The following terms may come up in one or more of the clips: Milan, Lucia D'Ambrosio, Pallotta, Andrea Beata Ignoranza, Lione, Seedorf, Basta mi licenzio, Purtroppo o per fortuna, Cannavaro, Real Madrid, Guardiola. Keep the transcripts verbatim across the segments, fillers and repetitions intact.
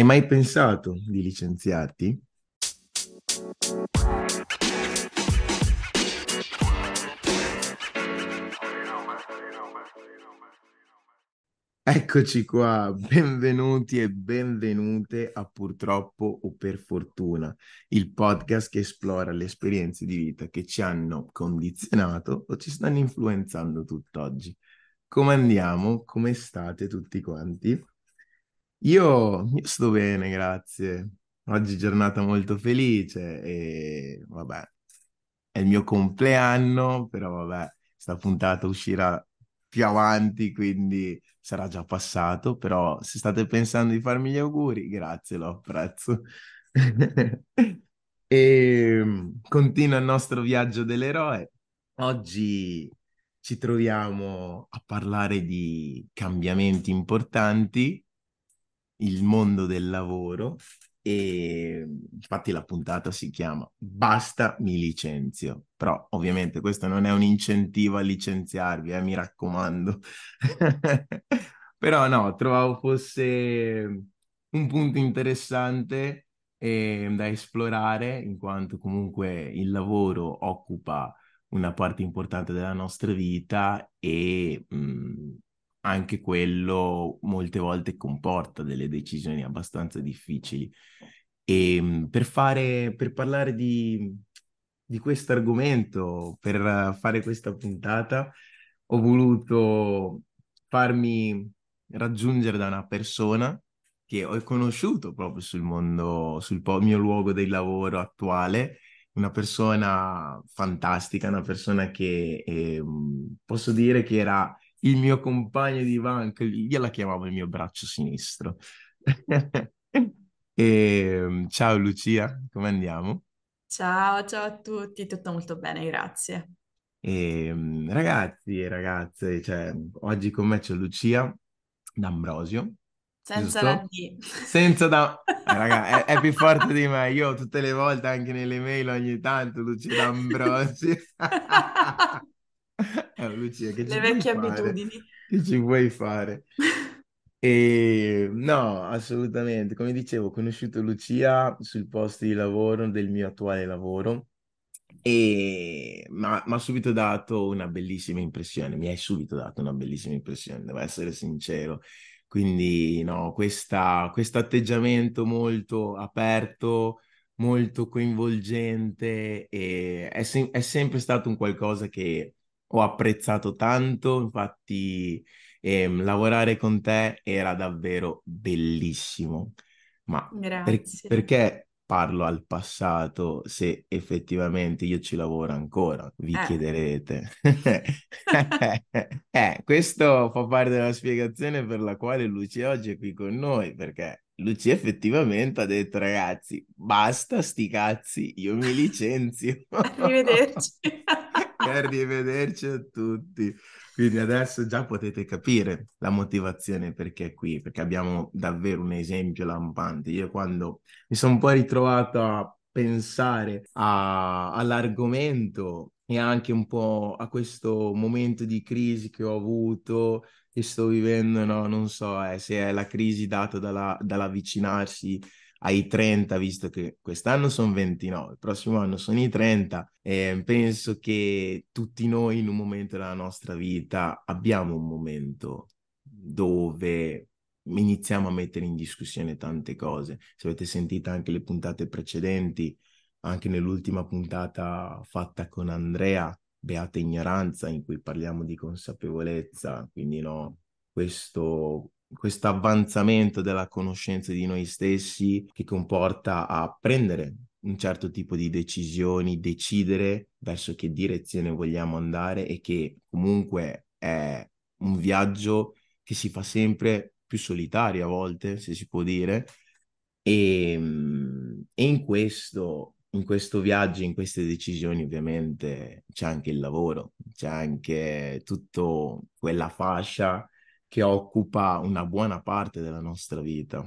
Hai mai pensato di licenziarti? Eccoci qua, benvenuti e benvenute a Purtroppo o per fortuna, il podcast che esplora le esperienze di vita che ci hanno condizionato o ci stanno influenzando tutt'oggi. Come andiamo? Come state tutti quanti? Io, io sto bene, grazie. Oggi giornata molto felice e vabbè, è il mio compleanno, però vabbè, sta puntata uscirà più avanti, quindi sarà già passato, però se state pensando di farmi gli auguri, grazie, lo apprezzo. E continua il nostro viaggio dell'eroe. Oggi ci troviamo a parlare di cambiamenti importanti, il mondo del lavoro, e infatti la puntata si chiama Basta mi licenzio, però ovviamente questo non è un incentivo a licenziarvi, eh, mi raccomando. Però no, trovavo fosse un punto interessante eh, da esplorare, in quanto comunque il lavoro occupa una parte importante della nostra vita e mh, anche quello molte volte comporta delle decisioni abbastanza difficili. E per fare, per parlare di, di questo argomento, per fare questa puntata, ho voluto farmi raggiungere da una persona che ho conosciuto proprio sul mondo, sul mio luogo del lavoro attuale, una persona fantastica, una persona che eh, posso dire che era il mio compagno di banca, io la chiamavo il mio braccio sinistro. E, ciao Lucia, come andiamo? Ciao, ciao a tutti, tutto molto bene, grazie. E, ragazzi e ragazze, cioè, oggi con me c'è Lucia D'Ambrosio. Senza la D. Senza da... Eh, raga, è, è più forte di me, io tutte le volte, anche nelle mail ogni tanto, Lucia D'Ambrosio. Eh, Lucia, che le ci vecchie abitudini che ci vuoi fare? E no, assolutamente, come dicevo, ho conosciuto Lucia sul posto di lavoro del mio attuale lavoro e mi ha subito dato una bellissima impressione, mi hai subito dato una bellissima impressione, devo essere sincero. Quindi no, questa questo atteggiamento molto aperto, molto coinvolgente, e è, se- è sempre stato un qualcosa che ho apprezzato tanto, infatti ehm, lavorare con te era davvero bellissimo. Ma per- perché parlo al passato se effettivamente io ci lavoro ancora? Vi eh. chiederete. eh, questo fa parte della spiegazione per la quale Lucia oggi è qui con noi, perché Lucia effettivamente ha detto: ragazzi, basta sti cazzi, io mi licenzio. Arrivederci. Arrivederci a tutti. Quindi adesso già potete capire la motivazione perché è qui, perché abbiamo davvero un esempio lampante. Io quando mi sono un po' ritrovato a pensare a, all'argomento e anche un po' a questo momento di crisi che ho avuto, che sto vivendo, no, non so eh, se è la crisi data dalla, dall'avvicinarsi ai trenta, visto che quest'anno sono ventinove, il prossimo anno sono i trenta, e penso che tutti noi in un momento della nostra vita abbiamo un momento dove iniziamo a mettere in discussione tante cose. Se avete sentito anche le puntate precedenti, anche nell'ultima puntata fatta con Andrea Beata Ignoranza, in cui parliamo di consapevolezza, quindi no, questo... questo avanzamento della conoscenza di noi stessi che comporta a prendere un certo tipo di decisioni, decidere verso che direzione vogliamo andare, e che comunque è un viaggio che si fa sempre più solitario a volte, se si può dire, e, e in questo, in questo viaggio, in queste decisioni ovviamente c'è anche il lavoro, c'è anche tutta quella fascia che occupa una buona parte della nostra vita.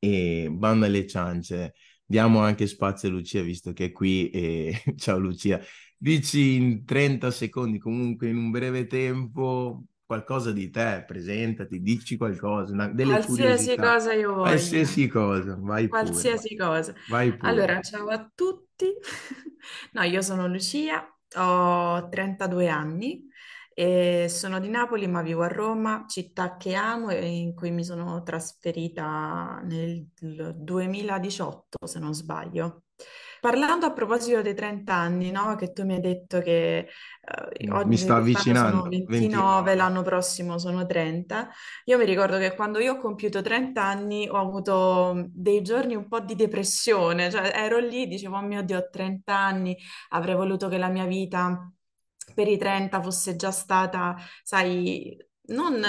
E bando alle ciance, diamo anche spazio a Lucia, visto che è qui. E... ciao Lucia, dici in trenta secondi, comunque in un breve tempo, qualcosa di te, presentati, dici qualcosa, una, delle qualsiasi curiosità. Cosa io voglio. Qualsiasi cosa, vai qualsiasi pure. Cosa. Vai pure. Allora, ciao a tutti. No, io sono Lucia, ho trentadue anni e sono di Napoli, ma vivo a Roma, città che amo e in cui mi sono trasferita nel duemiladiciotto, se non sbaglio. Parlando a proposito dei trenta anni, no? Che tu mi hai detto che eh, oggi mi sto avvicinando, sono ventinove, l'anno prossimo sono trenta. Io mi ricordo che quando io ho compiuto trenta anni ho avuto dei giorni un po' di depressione, cioè ero lì, dicevo, oh mio Dio, ho trenta anni, avrei voluto che la mia vita per i trenta fosse già stata, sai, non...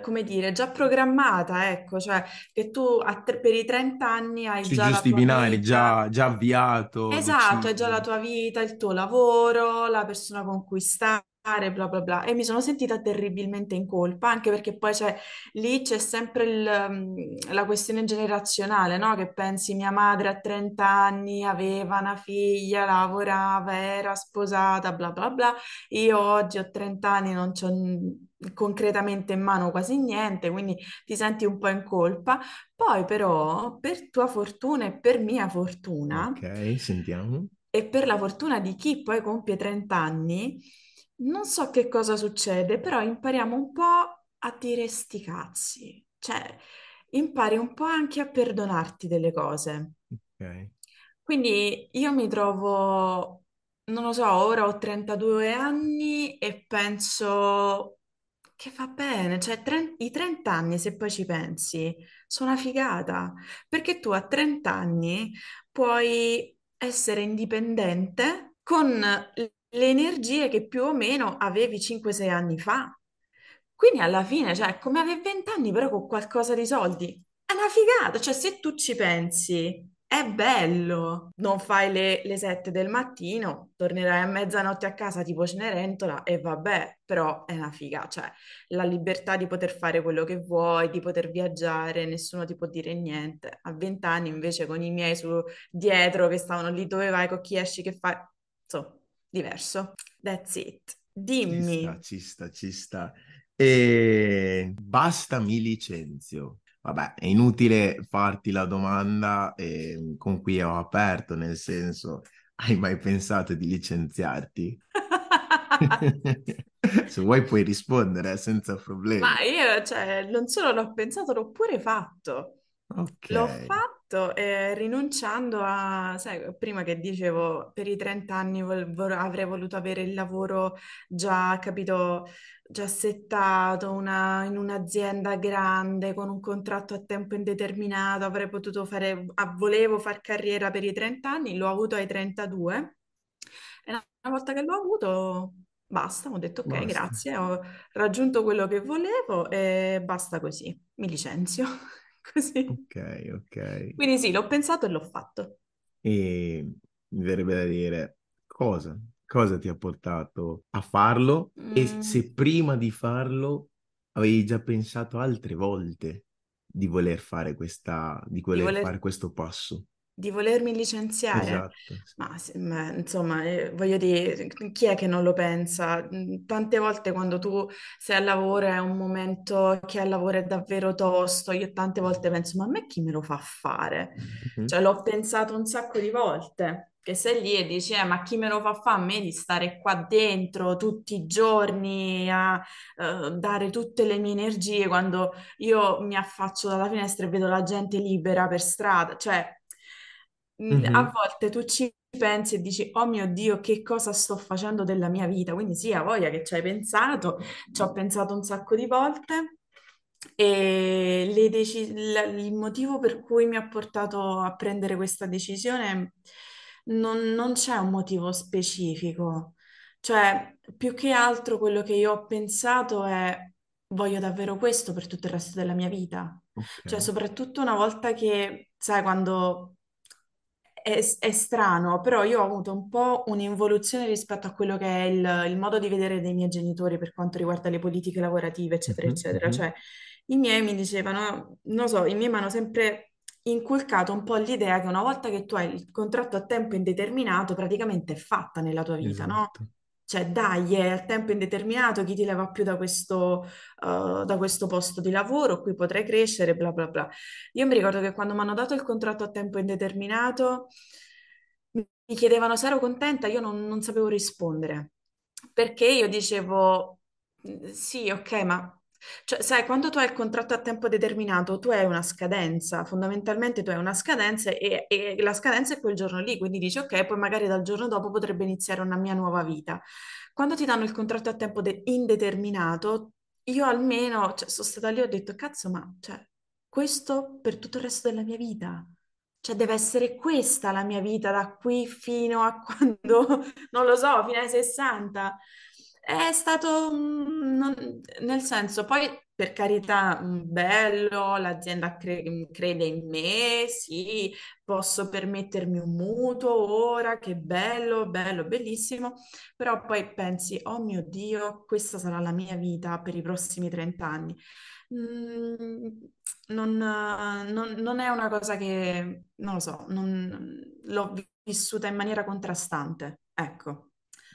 come dire, già programmata, ecco, cioè che tu a tre, per i trenta anni hai sui già giusti la tua binari, vita. Già, già avviato. Esatto, è già la tua vita, il tuo lavoro, la persona con cui stai, bla bla bla, e mi sono sentita terribilmente in colpa, anche perché poi c'è lì c'è sempre il, la questione generazionale, no? Che pensi, mia madre a trenta anni aveva una figlia, lavorava, era sposata, bla bla bla, io oggi ho trenta anni, non c'ho concretamente in mano quasi niente, quindi ti senti un po' in colpa. Poi però, per tua fortuna e per mia fortuna, ok, sentiamo, e per la fortuna di chi poi compie trenta anni, non so che cosa succede, però impariamo un po' a dire sti cazzi, cioè impari un po' anche a perdonarti delle cose. Okay. Quindi io mi trovo, non lo so, ora ho trentadue anni e penso che va bene, cioè tre, i trenta anni, se poi ci pensi, sono una figata, perché tu a trenta anni puoi essere indipendente con le energie che più o meno avevi cinque sei anni fa. Quindi alla fine, cioè, come avevi venti anni però con qualcosa di soldi. È una figata, cioè se tu ci pensi, è bello. Non fai le, le sette del mattino, tornerai a mezzanotte a casa tipo Cenerentola e vabbè, però è una figa, cioè la libertà di poter fare quello che vuoi, di poter viaggiare, nessuno ti può dire niente. A venti anni invece con i miei su dietro che stavano lì, dove vai, con chi esci, che fai, insomma. Diverso. That's it. Dimmi. Ci sta, ci sta, ci sta. E basta mi licenzio. Vabbè, è inutile farti la domanda eh, con cui ho aperto, nel senso, hai mai pensato di licenziarti? Se vuoi puoi rispondere senza problemi. Ma io, cioè, non solo l'ho pensato, l'ho pure fatto. Okay. L'ho fatto eh, rinunciando a, sai, prima che dicevo per i trenta anni vol- vol- avrei voluto avere il lavoro già, capito, già settato, una, in un'azienda grande con un contratto a tempo indeterminato, avrei potuto fare, ah, volevo far carriera per i trenta anni, l'ho avuto ai trentadue e una volta che l'ho avuto basta, ho detto ok, basta. Grazie, ho raggiunto quello che volevo e basta così, mi licenzio. Così. Ok, ok. Quindi sì, l'ho pensato e l'ho fatto. E mi verrebbe da dire, cosa? Cosa ti ha portato a farlo? Mm. E se prima di farlo avevi già pensato altre volte di voler fare questa, di voler, di voler... fare questo passo? Di volermi licenziare? Esatto. Ma, ma insomma, eh, voglio dire, chi è che non lo pensa? Tante volte quando tu sei al lavoro è un momento che al lavoro è davvero tosto, io tante volte penso, ma a me chi me lo fa fare? Mm-hmm. Cioè l'ho pensato un sacco di volte, che sei lì e dici, eh, ma chi me lo fa fare a me di stare qua dentro tutti i giorni a eh, dare tutte le mie energie quando io mi affaccio dalla finestra e vedo la gente libera per strada, cioè... Mm-hmm. A volte tu ci pensi e dici, oh mio Dio, che cosa sto facendo della mia vita? Quindi sì, a voglia che ci hai pensato, ci ho pensato un sacco di volte e le deci- l- il motivo per cui mi ha portato a prendere questa decisione non, non c'è un motivo specifico, cioè più che altro quello che io ho pensato è, voglio davvero questo per tutto il resto della mia vita? Okay. Cioè soprattutto una volta che, sai, quando... È, è strano, però io ho avuto un po' un'involuzione rispetto a quello che è il, il modo di vedere dei miei genitori per quanto riguarda le politiche lavorative, eccetera, mm-hmm. eccetera. Cioè, i miei mi dicevano, non so, i miei mi hanno sempre inculcato un po' l'idea che una volta che tu hai il contratto a tempo indeterminato, praticamente è fatta nella tua vita, esatto. No? Cioè, dai, è a tempo indeterminato, chi ti leva più da questo, uh, da questo posto di lavoro, qui potrei crescere, bla bla bla. Io mi ricordo che quando mi hanno dato il contratto a tempo indeterminato, mi chiedevano se ero contenta, io non, non sapevo rispondere, perché io dicevo, sì, ok, ma... Cioè, sai, quando tu hai il contratto a tempo determinato, tu hai una scadenza, fondamentalmente tu hai una scadenza e, e la scadenza è quel giorno lì, quindi dici ok, poi magari dal giorno dopo potrebbe iniziare una mia nuova vita. Quando ti danno il contratto a tempo indeterminato, io almeno, cioè, sono stata lì e ho detto, cazzo, ma cioè, questo per tutto il resto della mia vita? Cioè, deve essere questa la mia vita da qui fino a quando, non lo so, fino ai sessanta? È stato, non, nel senso, poi per carità, bello, l'azienda cre- crede in me, sì, posso permettermi un mutuo ora, che bello, bello, bellissimo, però poi pensi, oh mio Dio, questa sarà la mia vita per i prossimi trenta anni. Mm, non, non, non è una cosa che, non lo so, non, l'ho vissuta in maniera contrastante, ecco.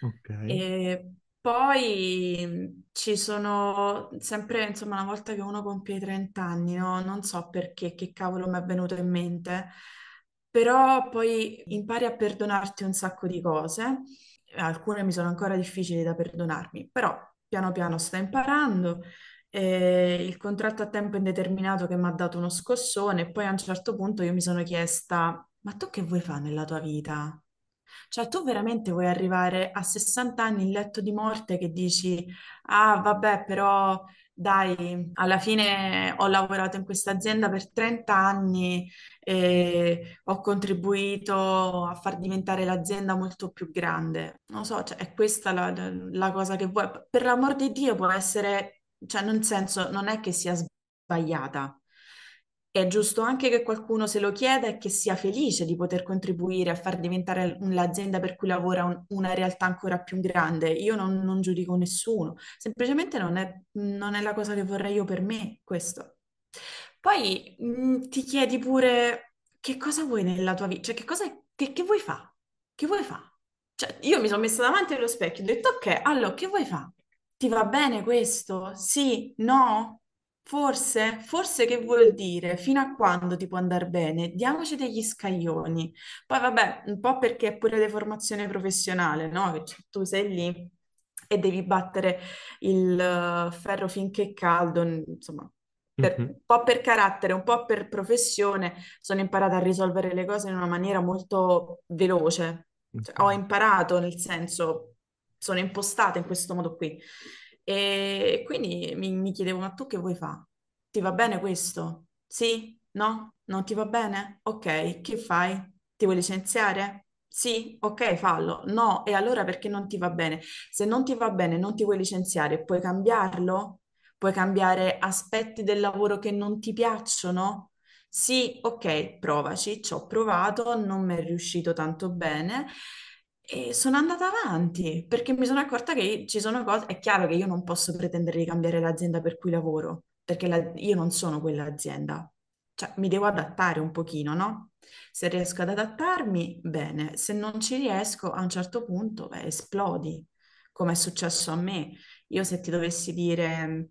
Ok. E poi ci sono sempre, insomma, una volta che uno compie i trenta anni, no? Non so perché, che cavolo mi è venuto in mente, però poi impari a perdonarti un sacco di cose, alcune mi sono ancora difficili da perdonarmi, però piano piano sto imparando. Eh, il contratto a tempo indeterminato che mi ha dato uno scossone, e poi a un certo punto io mi sono chiesta, ma tu che vuoi fare nella tua vita? Cioè, tu veramente vuoi arrivare a sessanta anni in letto di morte che dici, ah vabbè, però dai, alla fine ho lavorato in questa azienda per trenta anni e ho contribuito a far diventare l'azienda molto più grande. Non so, cioè, è questa la, la, la cosa che vuoi. Per l'amor di Dio può essere, cioè nel senso, non è che sia sbagliata. È giusto anche che qualcuno se lo chieda e che sia felice di poter contribuire a far diventare l'azienda per cui lavora un, una realtà ancora più grande. Io non, non giudico nessuno, semplicemente non è, non è la cosa che vorrei io per me, questo. Poi mh, ti chiedi pure che cosa vuoi nella tua vita, cioè che cosa che, che vuoi fare? Che vuoi fare? Cioè, io mi sono messa davanti allo specchio e ho detto ok, allora che vuoi fare? Ti va bene questo? Sì? No? Forse, forse che vuol dire? Fino a quando ti può andare bene? Diamoci degli scaglioni. Poi vabbè, un po' perché è pure deformazione professionale, no? Che tu sei lì e devi battere il ferro finché è caldo, insomma, per, mm-hmm. un po' per carattere, un po' per professione, sono imparata a risolvere le cose in una maniera molto veloce. Cioè, ho imparato, nel senso, sono impostata in questo modo qui. E quindi mi, mi chiedevo, ma tu che vuoi fare? Ti va bene questo? Sì? No? Non ti va bene? Ok, che fai? Ti vuoi licenziare? Sì? Ok, fallo. No? E allora perché non ti va bene? Se non ti va bene, non ti vuoi licenziare, puoi cambiarlo? Puoi cambiare aspetti del lavoro che non ti piacciono? Sì? Ok, provaci, ci ho provato, non mi è riuscito tanto bene. E sono andata avanti perché mi sono accorta che ci sono cose, è chiaro che io non posso pretendere di cambiare l'azienda per cui lavoro, perché la, io non sono quell'azienda, cioè mi devo adattare un pochino, no? Se riesco ad adattarmi, bene, se non ci riesco a un certo punto, beh, esplodi, come è successo a me. Io se ti dovessi dire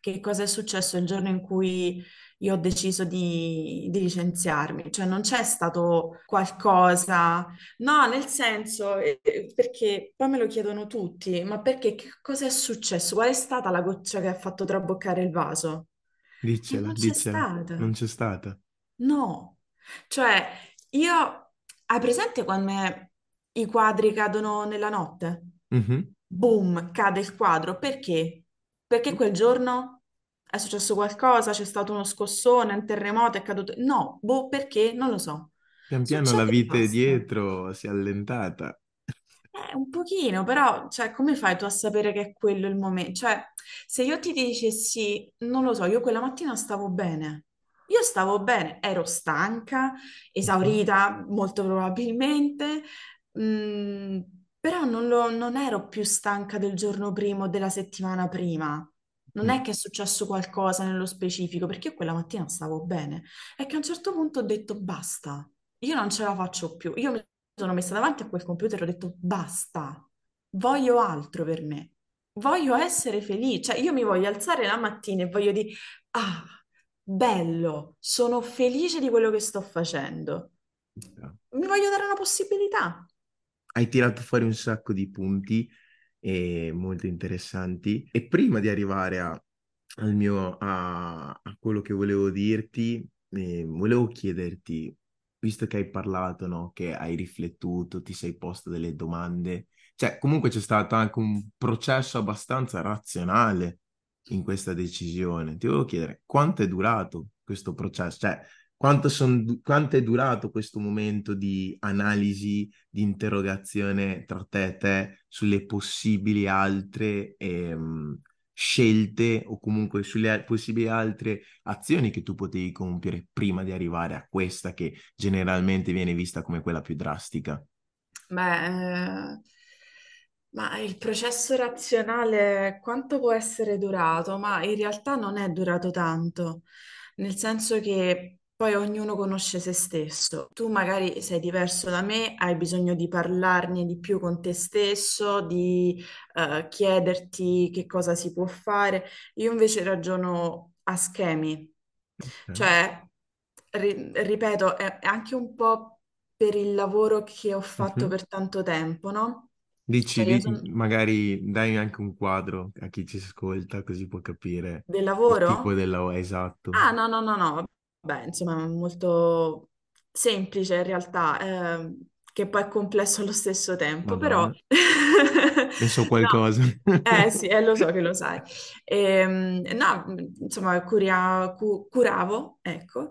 che cosa è successo il giorno in cui io ho deciso di, di licenziarmi, cioè non c'è stato qualcosa, no, nel senso, perché poi me lo chiedono tutti, ma perché, che cosa è successo, qual è stata la goccia che ha fatto traboccare il vaso? Dicela, non c'è dicela, stata. Non c'è stata. No, cioè io, hai presente quando i quadri cadono nella notte? Mm-hmm. Boom, cade il quadro, perché? Perché quel giorno è successo qualcosa, c'è stato uno scossone, un terremoto, è caduto... No, boh, perché? Non lo so. Pian piano la vite dietro si è allentata. Eh, un pochino, però, cioè, come fai tu a sapere che è quello il momento? Cioè, se io ti dicessi, non lo so, io quella mattina stavo bene. Io stavo bene, ero stanca, esaurita molto probabilmente, mh, però non, lo, non ero più stanca del giorno prima o della settimana prima. Non è che è successo qualcosa nello specifico, perché io quella mattina stavo bene. È che a un certo punto ho detto basta, io non ce la faccio più. Io mi sono messa davanti a quel computer e ho detto basta, voglio altro per me, voglio essere felice, cioè io mi voglio alzare la mattina e voglio dire, ah, bello, sono felice di quello che sto facendo, mi voglio dare una possibilità. Hai tirato fuori un sacco di punti eh, molto interessanti, e prima di arrivare a, al mio, a, a quello che volevo dirti, eh, volevo chiederti, visto che hai parlato, no, che hai riflettuto, ti sei posto delle domande, cioè comunque c'è stato anche un processo abbastanza razionale in questa decisione. Ti volevo chiedere, quanto è durato questo processo? Cioè, quanto, son, quanto è durato questo momento di analisi, di interrogazione tra te e te sulle possibili altre ehm, scelte, o comunque sulle possibili altre azioni che tu potevi compiere prima di arrivare a questa che generalmente viene vista come quella più drastica? Beh, eh... ma il processo razionale quanto può essere durato? Ma in realtà non è durato tanto, nel senso che poi ognuno conosce se stesso. Tu magari sei diverso da me, hai bisogno di parlarne di più con te stesso, di uh, chiederti che cosa si può fare. Io invece ragiono a schemi, okay. Cioè, ri- ripeto, è anche un po' per il lavoro che ho fatto uh-huh. per tanto tempo, no? Dici, cioè sono... magari dai anche un quadro a chi ci ascolta, così può capire del lavoro? Il tipo del lavoro, esatto. Ah, no, no, no, no, beh, insomma, molto semplice in realtà, eh, che poi è complesso allo stesso tempo, Madonna. Però... ne so qualcosa. No. Eh sì, eh, lo so che lo sai. E, no, insomma, curia... cu- curavo, ecco,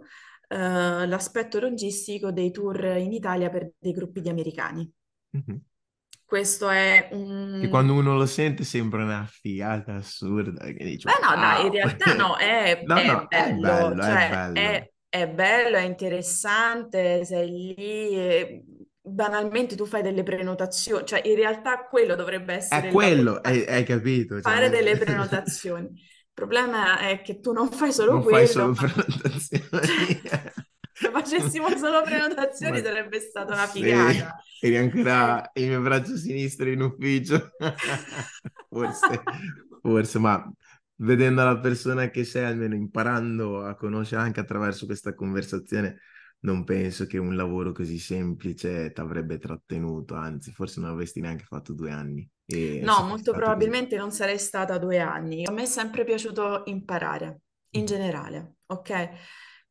eh, l'aspetto logistico dei tour in Italia per dei gruppi di americani. Mm-hmm. Questo è un... Che quando uno lo sente sembra una figata assurda. Che dice, Beh no, wow. dai, in realtà no, è, no, è, no, bello, è bello, cioè, è bello. È, è bello, è interessante, sei lì, e banalmente tu fai delle prenotazioni, cioè in realtà quello dovrebbe essere... È quello, hai, hai capito. Cioè... Fare delle prenotazioni. Il problema è che tu non fai solo non quello. Non fai solo ma... prenotazioni. Se facessimo solo prenotazioni, ma... sarebbe stata una figata. Sì, eri ancora il mio braccio sinistro in ufficio. forse, forse, ma vedendo la persona che sei, almeno imparando a conoscere anche attraverso questa conversazione, non penso che un lavoro così semplice ti avrebbe trattenuto, anzi, forse non avresti neanche fatto due anni. E no, molto probabilmente così. Non sarei stata due anni. A me è sempre piaciuto imparare, in mm. generale, ok?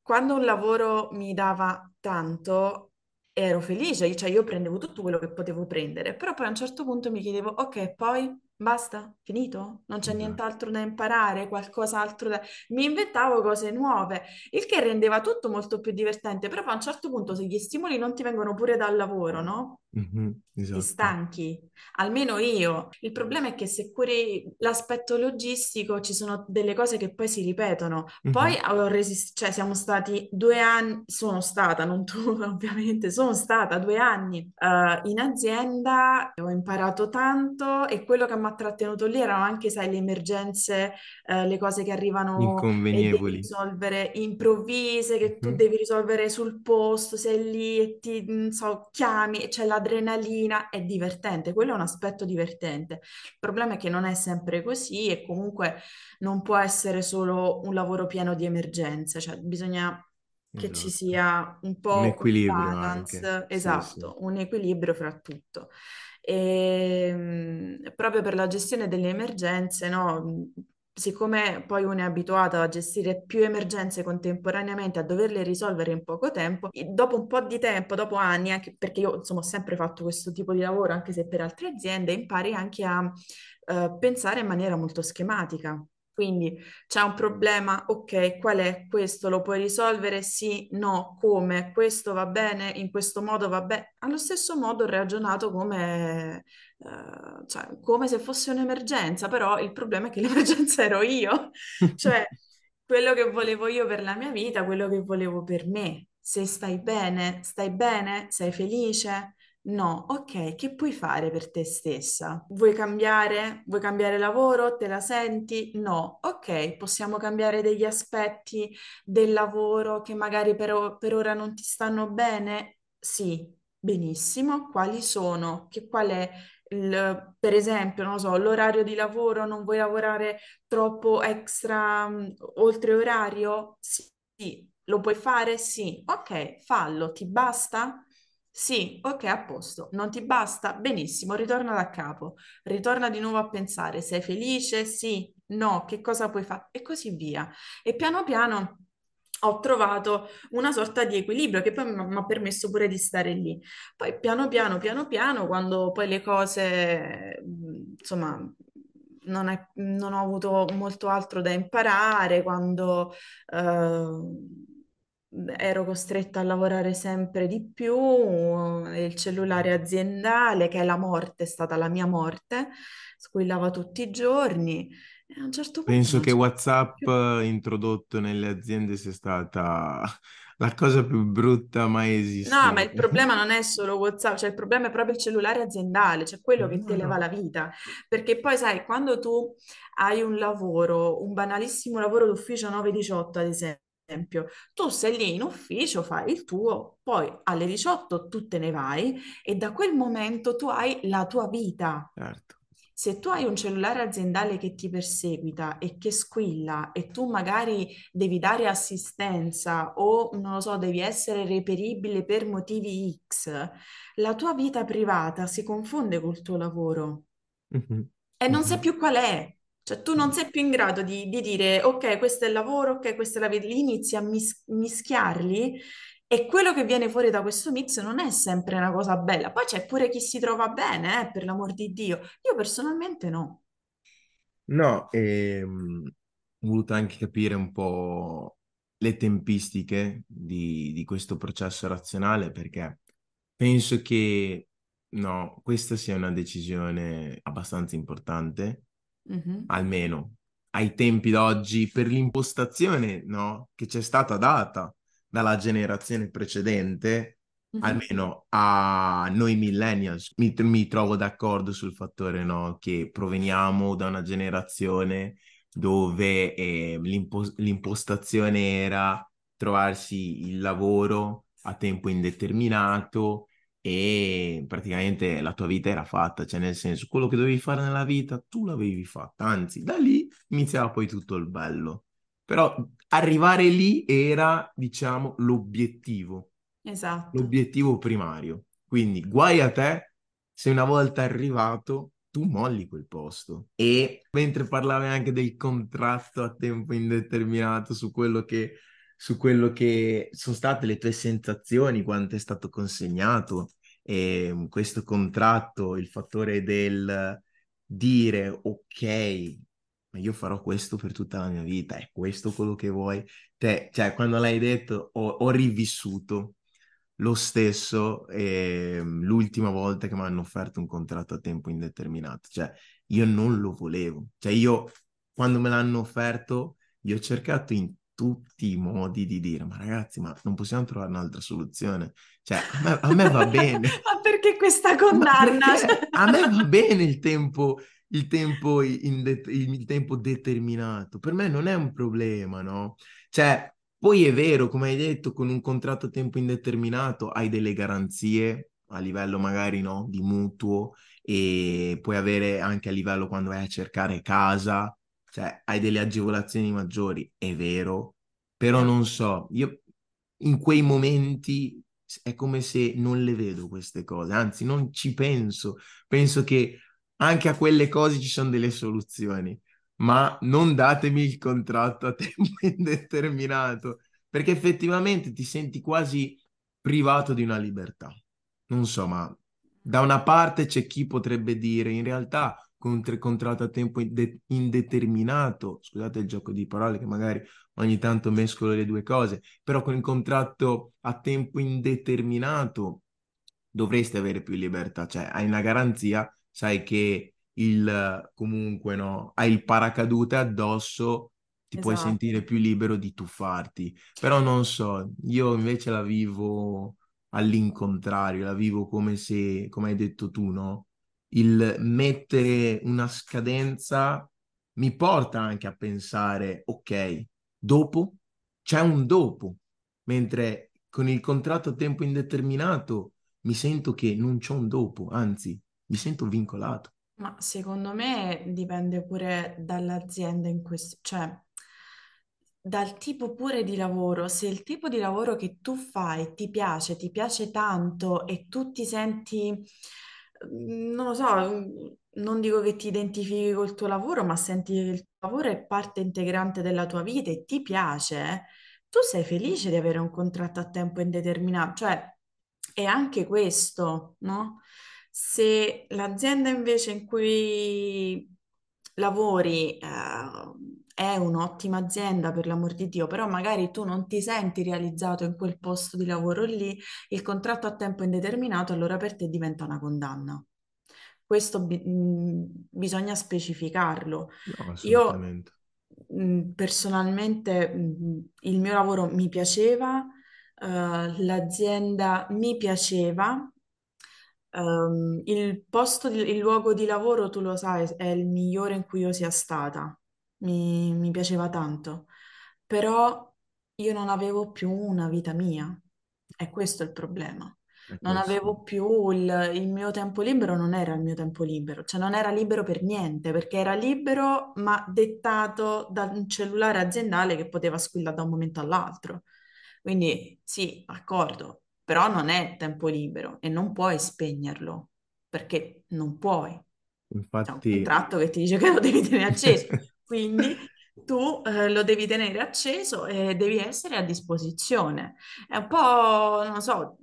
Quando un lavoro mi dava tanto, ero felice, cioè io prendevo tutto quello che potevo prendere, però poi a un certo punto mi chiedevo, ok, poi basta, finito? Non c'è nient'altro da imparare, qualcos'altro da... Mi inventavo cose nuove, il che rendeva tutto molto più divertente, però poi a un certo punto se gli stimoli non ti vengono pure dal lavoro, no? Mm-hmm, esatto. Ti stanchi, almeno io. Il problema è che se curi l'aspetto logistico ci sono delle cose che poi si ripetono. Poi mm-hmm. ho resist- cioè siamo stati due anni, sono stata, non tu ovviamente, sono stata due anni uh, in azienda, ho imparato tanto e quello che mi ha trattenuto lì erano anche, sai, le emergenze, uh, le cose che arrivano inconvenievoli, risolvere improvvise, che mm-hmm. tu devi risolvere sul posto, sei lì e ti, non so, chiami, cioè la adrenalina è divertente, quello è un aspetto divertente. Il problema è che non è sempre così e comunque non può essere solo un lavoro pieno di emergenze, cioè bisogna che esatto. ci sia un po' un equilibrio, balance, anche. Esatto, sì, sì. Un equilibrio fra tutto. E proprio per la gestione delle emergenze, no? Siccome poi uno è abituato a gestire più emergenze contemporaneamente, a doverle risolvere in poco tempo, dopo un po' di tempo, dopo anni, anche perché io insomma ho sempre fatto questo tipo di lavoro, anche se per altre aziende, impari anche a uh, pensare in maniera molto schematica. Quindi c'è un problema, ok, qual è questo? Lo puoi risolvere? Sì, no, come? Questo va bene, in questo modo va bene. Allo stesso modo ho ragionato come, uh, cioè, come se fosse un'emergenza, però il problema è che l'emergenza ero io. Cioè, quello che volevo io per la mia vita, quello che volevo per me. Se stai bene, stai bene, sei felice? No, ok, che puoi fare per te stessa? Vuoi cambiare? Vuoi cambiare lavoro? Te la senti? No, ok, possiamo cambiare degli aspetti del lavoro che magari per, o- per ora non ti stanno bene? Sì, benissimo. Quali sono? Che, qual è il, per esempio, non lo so, l'orario di lavoro, non vuoi lavorare troppo extra, mh, oltre orario? Sì. Lo puoi fare? Sì. Ok, fallo. Ti basta? Sì. Ok, a posto. Non ti basta? Benissimo, ritorna da capo. Ritorna di nuovo a pensare. Sei felice? Sì. No. Che cosa puoi fare? E così via. E piano piano ho trovato una sorta di equilibrio che poi mi ha permesso pure di stare lì. Poi piano piano, piano piano, quando poi le cose, insomma... Non, è, non ho avuto molto altro da imparare, quando eh, ero costretta a lavorare sempre di più, eh, il cellulare aziendale, che è la morte, è stata la mia morte, squillava tutti i giorni. E a un certo punto penso che WhatsApp introdotto nelle aziende sia stata la cosa più brutta mai esistente. No, ma il problema non è solo WhatsApp, cioè il problema è proprio il cellulare aziendale, cioè quello che no, te leva no. la vita. Perché poi sai, quando tu hai un lavoro, un banalissimo lavoro d'ufficio nove diciotto ad esempio, tu sei lì in ufficio, fai il tuo, poi alle diciotto tu te ne vai e da quel momento tu hai la tua vita. Certo. Se tu hai un cellulare aziendale che ti perseguita e che squilla e tu magari devi dare assistenza o, non lo so, devi essere reperibile per motivi X, la tua vita privata si confonde col tuo lavoro mm-hmm. e non sai più qual è. Cioè tu non sei più in grado di, di dire ok, questo è il lavoro, ok, questa è la vita, lì inizi a mis- mischiarli. E quello che viene fuori da questo mix non è sempre una cosa bella. Poi c'è pure chi si trova bene, eh, per l'amor di Dio. Io personalmente no. No, ehm, ho voluto anche capire un po' le tempistiche di, di questo processo razionale, perché penso che, no, questa sia una decisione abbastanza importante, mm-hmm. almeno ai tempi d'oggi, per l'impostazione, no, che c'è stata data dalla generazione precedente, uh-huh. almeno a noi millennials. Mi, mi trovo d'accordo sul fattore, no, che proveniamo da una generazione dove eh, l'impo- l'impostazione era trovarsi il lavoro a tempo indeterminato e praticamente la tua vita era fatta, cioè nel senso quello che dovevi fare nella vita tu l'avevi fatta, anzi da lì iniziava poi tutto il bello. Però arrivare lì era, diciamo, l'obiettivo. Esatto. L'obiettivo primario. Quindi guai a te se una volta arrivato tu molli quel posto. E mentre parlavi anche del contratto a tempo indeterminato, su quello che, su quello che sono state le tue sensazioni quando è stato consegnato e questo contratto, il fattore del dire ok, ma io farò questo per tutta la mia vita, è questo quello che vuoi? Te, cioè, quando l'hai detto, ho, ho rivissuto lo stesso eh, l'ultima volta che mi hanno offerto un contratto a tempo indeterminato. Cioè, io non lo volevo. Cioè, io, quando me l'hanno offerto, io ho cercato in tutti i modi di dire, ma ragazzi, ma non possiamo trovare un'altra soluzione? Cioè, a me, a me va bene. Ma perché questa condanna? Perché a me va bene il tempo... Il tempo, indet- il tempo determinato, per me non è un problema, no? Cioè, poi è vero, come hai detto, con un contratto a tempo indeterminato hai delle garanzie a livello magari, no, di mutuo, e puoi avere anche a livello quando vai a cercare casa, cioè hai delle agevolazioni maggiori, è vero, però non so, io in quei momenti è come se non le vedo queste cose, anzi non ci penso, penso che anche a quelle cose ci sono delle soluzioni, ma non datemi il contratto a tempo indeterminato, perché effettivamente ti senti quasi privato di una libertà. Non so, ma da una parte c'è chi potrebbe dire in realtà con un contratto a tempo inde- indeterminato, scusate il gioco di parole che magari ogni tanto mescolo le due cose, però con il contratto a tempo indeterminato dovresti avere più libertà, cioè hai una garanzia, sai che il comunque no, hai il paracadute addosso, ti esatto. puoi sentire più libero di tuffarti. Però non so, io invece la vivo all'incontrario, la vivo come se, come hai detto tu, no? Il mettere una scadenza mi porta anche a pensare, ok, dopo c'è un dopo, mentre con il contratto a tempo indeterminato mi sento che non c'è un dopo, anzi mi sento vincolato. Ma secondo me dipende pure dall'azienda in cui, cioè dal tipo pure di lavoro. Se il tipo di lavoro che tu fai ti piace, ti piace tanto e tu ti senti, non lo so, non dico che ti identifichi col tuo lavoro, ma senti che il tuo lavoro è parte integrante della tua vita e ti piace, tu sei felice di avere un contratto a tempo indeterminato, cioè è anche questo, no? Se l'azienda invece in cui lavori eh, è un'ottima azienda, per l'amor di Dio, però magari tu non ti senti realizzato in quel posto di lavoro lì, il contratto a tempo indeterminato allora per te diventa una condanna. Questo bi- mh, bisogna specificarlo. No, assolutamente. Io mh, personalmente mh, il mio lavoro mi piaceva, uh, l'azienda mi piaceva, um, il posto, di, il luogo di lavoro, tu lo sai, è il migliore in cui io sia stata. Mi, mi piaceva tanto, però io non avevo più una vita mia, è questo il problema. Non avevo più il, il mio tempo libero, non era il mio tempo libero, cioè non era libero per niente, perché era libero ma dettato da un cellulare aziendale che poteva squillare da un momento all'altro. Quindi sì, d'accordo, però non è tempo libero e non puoi spegnerlo, perché non puoi. Infatti... C'è un contratto che ti dice che lo devi tenere acceso. Quindi tu eh, lo devi tenere acceso e devi essere a disposizione. È un po', non lo so,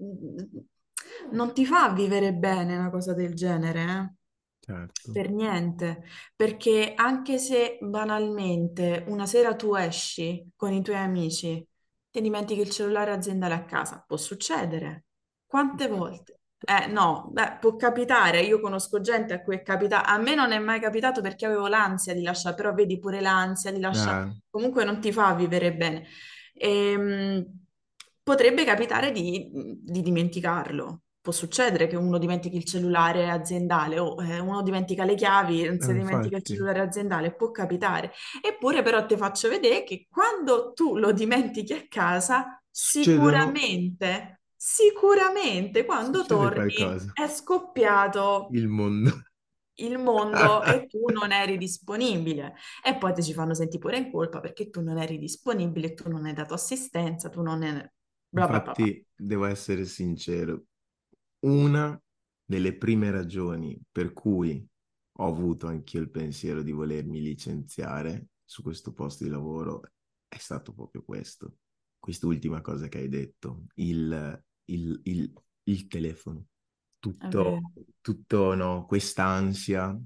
non ti fa vivere bene una cosa del genere, eh? Certo. Per niente, perché anche se banalmente una sera tu esci con i tuoi amici, ti dimentichi il cellulare aziendale a casa, può succedere. Quante volte? Eh no, beh, può capitare, io conosco gente a cui è capitato, a me non è mai capitato perché avevo l'ansia di lasciare, però vedi pure l'ansia di lasciare, eh. Comunque non ti fa vivere bene. E, potrebbe capitare di, di dimenticarlo, può succedere che uno dimentichi il cellulare aziendale o eh, uno dimentica le chiavi, non si eh, dimentica infatti. Il cellulare aziendale, può capitare. Eppure però ti faccio vedere che quando tu lo dimentichi a casa, sicuramente... Sicuramente quando succede torni qualcosa. È scoppiato il mondo, il mondo e tu non eri disponibile, e poi te ci fanno sentire pure in colpa perché tu non eri disponibile, tu non hai dato assistenza, tu non hai... Bla, infatti bla, bla, bla. Devo essere sincero, una delle prime ragioni per cui ho avuto anch'io il pensiero di volermi licenziare su questo posto di lavoro è stato proprio questo, quest'ultima cosa che hai detto, il... Il, il, il telefono, tutto, tutto no, quest'ansia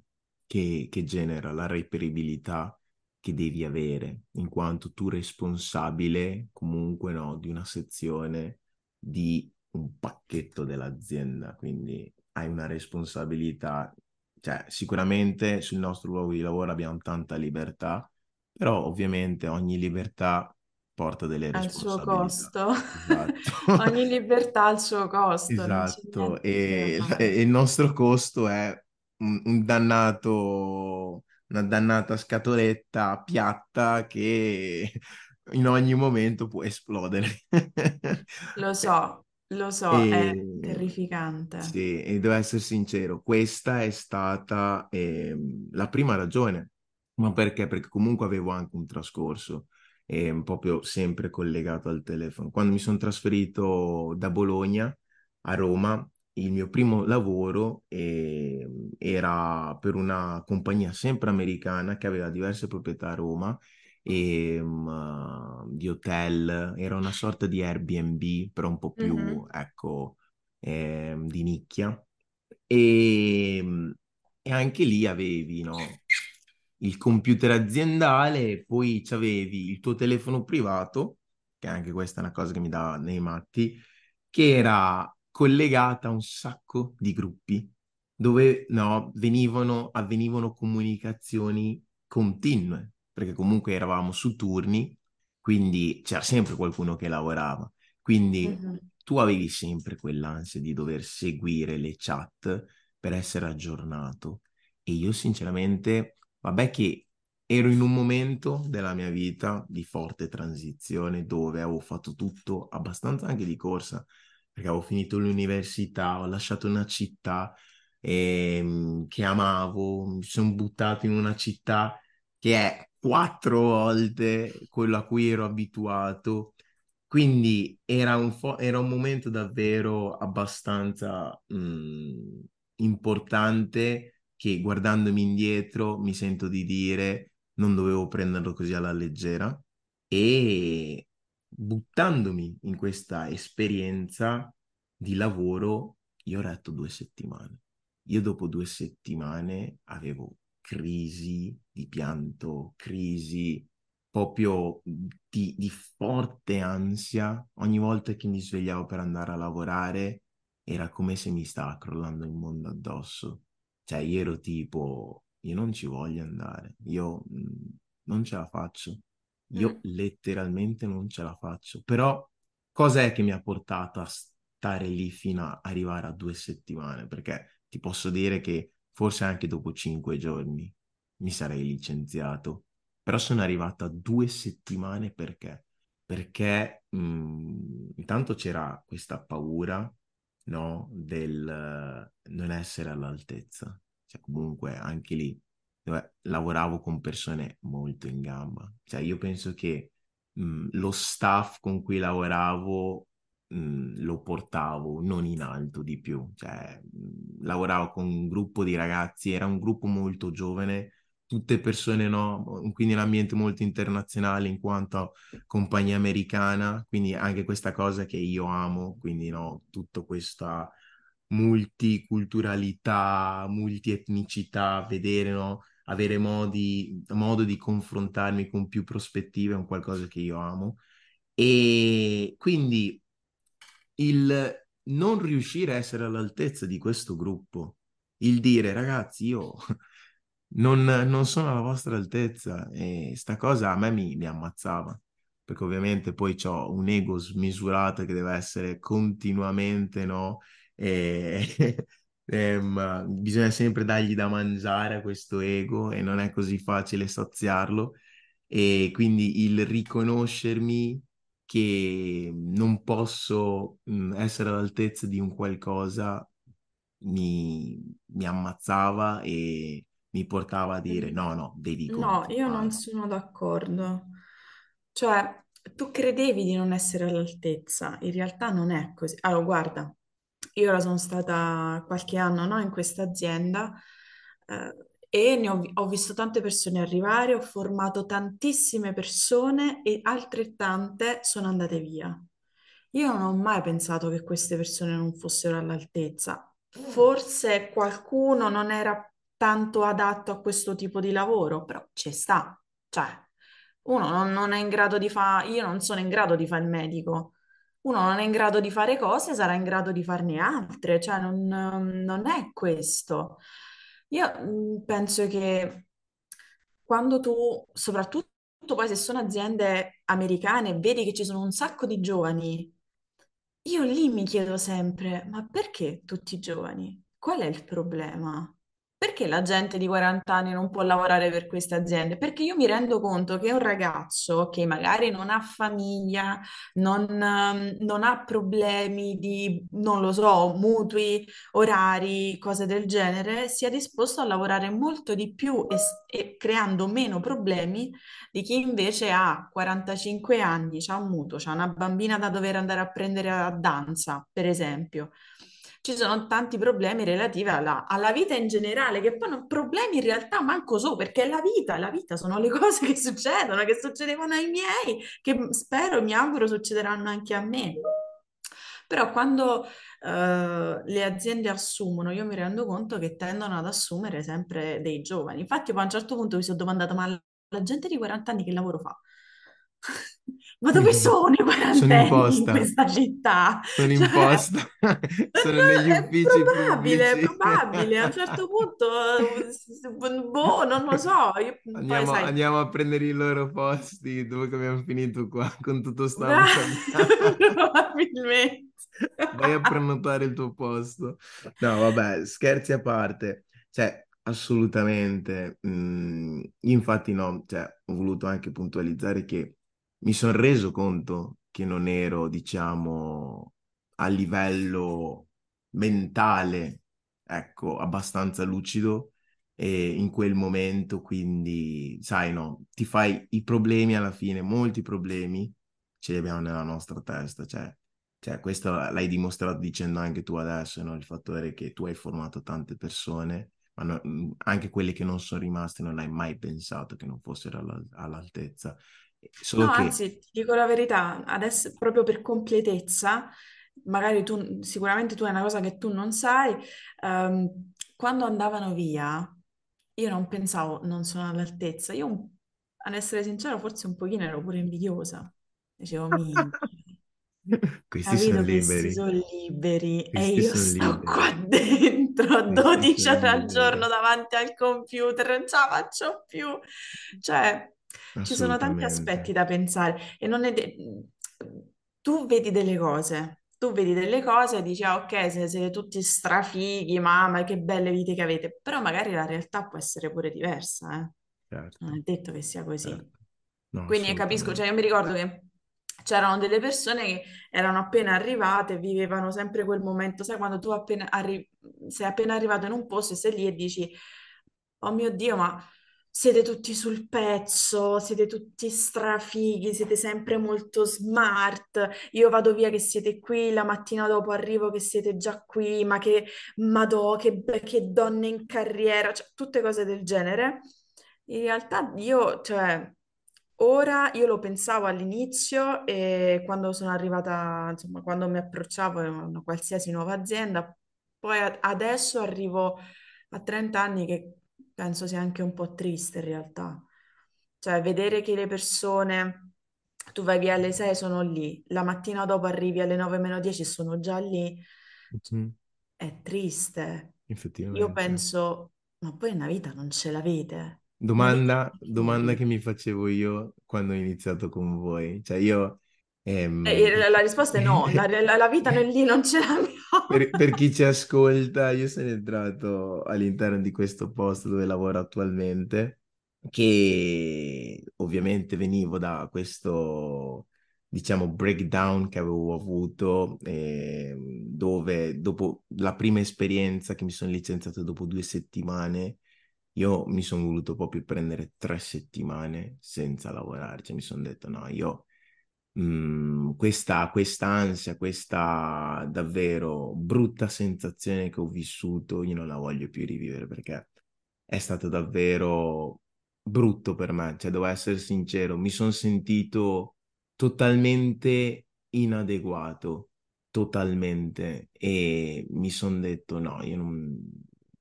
che, che genera la reperibilità che devi avere in quanto tu responsabile comunque no, di una sezione, di un pacchetto dell'azienda, quindi hai una responsabilità, cioè sicuramente sul nostro luogo di lavoro abbiamo tanta libertà, però ovviamente ogni libertà porta delle responsabilità. Al suo costo. Esatto. Ogni libertà al suo costo. Esatto, e, e il nostro costo è un, un dannato, una dannata scatoletta piatta che in ogni momento può esplodere. Lo so, lo so, e, è terrificante. Sì, e devo essere sincero, questa è stata eh, la prima ragione. Ma perché? Perché comunque avevo anche un trascorso e proprio sempre collegato al telefono. Quando mi sono trasferito da Bologna a Roma, il mio primo lavoro eh, era per una compagnia sempre americana che aveva diverse proprietà a Roma, e, um, di hotel, era una sorta di Airbnb, però un po' più, mm-hmm. ecco, eh, di nicchia. E, e anche lì avevi, no? Il computer aziendale, poi c'avevi il tuo telefono privato, che anche questa è una cosa che mi dava nei matti, che era collegata a un sacco di gruppi, dove no, venivano, avvenivano comunicazioni continue, perché comunque eravamo su turni, quindi c'era sempre qualcuno che lavorava, quindi uh-huh. tu avevi sempre quell'ansia di dover seguire le chat per essere aggiornato, e io sinceramente... Vabbè che ero in un momento della mia vita di forte transizione dove avevo fatto tutto abbastanza anche di corsa, perché avevo finito l'università, ho lasciato una città, ehm, che amavo, mi sono buttato in una città che è quattro volte quello a cui ero abituato, quindi era un, fo- era un momento davvero abbastanza mh, importante che, guardandomi indietro, mi sento di dire non dovevo prenderlo così alla leggera, e buttandomi in questa esperienza di lavoro io ho retto due settimane. Io dopo due settimane avevo crisi di pianto, crisi proprio di, di forte ansia. Ogni volta che mi svegliavo per andare a lavorare era come se mi stava crollando il mondo addosso. Cioè io ero tipo, io non ci voglio andare, io mh, non ce la faccio. Io letteralmente non ce la faccio. Però cos'è che mi ha portato a stare lì fino a arrivare a due settimane? Perché ti posso dire che forse anche dopo cinque giorni mi sarei licenziato. Però sono arrivato a due settimane perché? Perché mh, intanto c'era questa paura, no, del non essere all'altezza. Cioè comunque anche lì, dove lavoravo con persone molto in gamba. Cioè io penso che mh, lo staff con cui lavoravo mh, lo portavo non in alto di più. Cioè mh, lavoravo con un gruppo di ragazzi, era un gruppo molto giovane, tutte persone, no? Quindi un ambiente molto internazionale in quanto a compagnia americana, quindi anche questa cosa che io amo, quindi no, tutta questa multiculturalità, multietnicità, vedere, no? Avere modi, modo di confrontarmi con più prospettive è un qualcosa che io amo. E quindi il non riuscire a essere all'altezza di questo gruppo, il dire ragazzi io non, non sono alla vostra altezza, e sta cosa a me mi, mi ammazzava, perché ovviamente poi c'ho un ego smisurato che deve essere continuamente, no? E... Ehm, bisogna sempre dargli da mangiare a questo ego e non è così facile saziarlo, e quindi il riconoscermi che non posso mh, essere all'altezza di un qualcosa mi, mi ammazzava e mi portava a dire no, no, devi continuare. No, io non sono d'accordo. Cioè, tu credevi di non essere all'altezza, in realtà non è così. Allora, guarda, io ora sono stata qualche anno, no, in questa azienda eh, e ne ho, ho visto tante persone arrivare, ho formato tantissime persone e altrettante sono andate via. Io non ho mai pensato che queste persone non fossero all'altezza. Forse qualcuno non era tanto adatto a questo tipo di lavoro, però ci sta. Cioè, uno non, non è in grado di fare, io non sono in grado di fare il medico. Uno non è in grado di fare cose, sarà in grado di farne altre, cioè non, non è questo. Io penso che quando tu, soprattutto poi se sono aziende americane, vedi che ci sono un sacco di giovani, io lì mi chiedo sempre, ma perché tutti i giovani? Qual è il problema? Perché la gente di quaranta anni non può lavorare per queste aziende? Perché io mi rendo conto che un ragazzo che magari non ha famiglia, non, non ha problemi di, non lo so, mutui, orari, cose del genere, sia disposto a lavorare molto di più e, e creando meno problemi di chi invece ha quarantacinque anni, ha un mutuo, ha una bambina da dover andare a prendere a danza, per esempio. Ci sono tanti problemi relativi alla, alla vita in generale, che poi non, problemi in realtà manco so, perché è la vita, la vita sono le cose che succedono, che succedevano ai miei, che spero, mi auguro succederanno anche a me. Però quando eh, le aziende assumono, io mi rendo conto che tendono ad assumere sempre dei giovani. Infatti poi a un certo punto mi sono domandata, ma la gente di quaranta anni che lavoro fa? Ma dove sono i quarantenni in questa città? Sono in posta, cioè, sono negli uffici probabile, pubblici. È probabile, a un certo punto, boh, non lo so. Io, andiamo, poi, sai... andiamo a prendere i loro posti dopo che abbiamo finito qua, con tutto stampo. Probabilmente. Vai a prenotare il tuo posto. No, vabbè, scherzi a parte. Cioè, assolutamente. Mm, infatti no, cioè, ho voluto anche puntualizzare che mi sono reso conto che non ero, diciamo, a livello mentale ecco, abbastanza lucido e in quel momento, quindi, sai, no, ti fai i problemi alla fine, molti problemi ce li abbiamo nella nostra testa, cioè, cioè questo l'hai dimostrato dicendo anche tu adesso, no? Il fatto è che tu hai formato tante persone, ma no, anche quelle che non sono rimaste non hai mai pensato che non fossero all- all'altezza. Solo no, che... anzi, ti dico la verità, adesso proprio per completezza, magari tu, sicuramente tu hai una cosa che tu non sai, um, quando andavano via io non pensavo non sono all'altezza, io ad essere sincero forse un pochino ero pure invidiosa, dicevo minchia, questi sono liberi, sono liberi questi e io sto liberi. Qua dentro a dodici ore al giorno davanti al computer, non ce la faccio più, cioè ci sono tanti aspetti da pensare e non è de- tu vedi delle cose tu vedi delle cose e dici ah ok, se siete tutti strafighi, mamma che belle vite che avete, però magari la realtà può essere pure diversa, eh? Certo. Non è detto che sia così, certo. No, quindi capisco, cioè io mi ricordo che c'erano delle persone che erano appena arrivate, vivevano sempre quel momento, sai quando tu appena arri- sei appena arrivato in un posto e sei lì e dici oh mio Dio, ma siete tutti sul pezzo, siete tutti strafighi, siete sempre molto smart, io vado via che siete qui, la mattina dopo arrivo che siete già qui, ma che madò, che, che donne in carriera, cioè, tutte cose del genere. In realtà io, cioè, ora io lo pensavo all'inizio e quando sono arrivata, insomma, quando mi approcciavo a una qualsiasi nuova azienda, poi adesso arrivo a trenta anni che... penso sia anche un po' triste in realtà, cioè vedere che le persone, tu vai via alle sei sono lì, la mattina dopo arrivi alle nove meno dieci e sono già lì, mm-hmm. È triste, io penso, ma poi una vita non ce l'avete. Domanda, domanda che mi facevo io quando ho iniziato con voi, cioè io... Ehm... Eh, la, la risposta è no, la, la, la vita non, lì non ce l'abbiamo. Per, per chi ci ascolta, io sono entrato all'interno di questo posto dove lavoro attualmente, che ovviamente venivo da questo, diciamo, breakdown che avevo avuto, eh, dove dopo la prima esperienza che mi sono licenziato dopo due settimane, io mi sono voluto proprio prendere tre settimane senza lavorarci, mi sono detto no, io... Mm, questa ansia, questa davvero brutta sensazione che ho vissuto io non la voglio più rivivere, perché è stato davvero brutto per me, cioè devo essere sincero, mi sono sentito totalmente inadeguato, totalmente, e mi sono detto no, io non,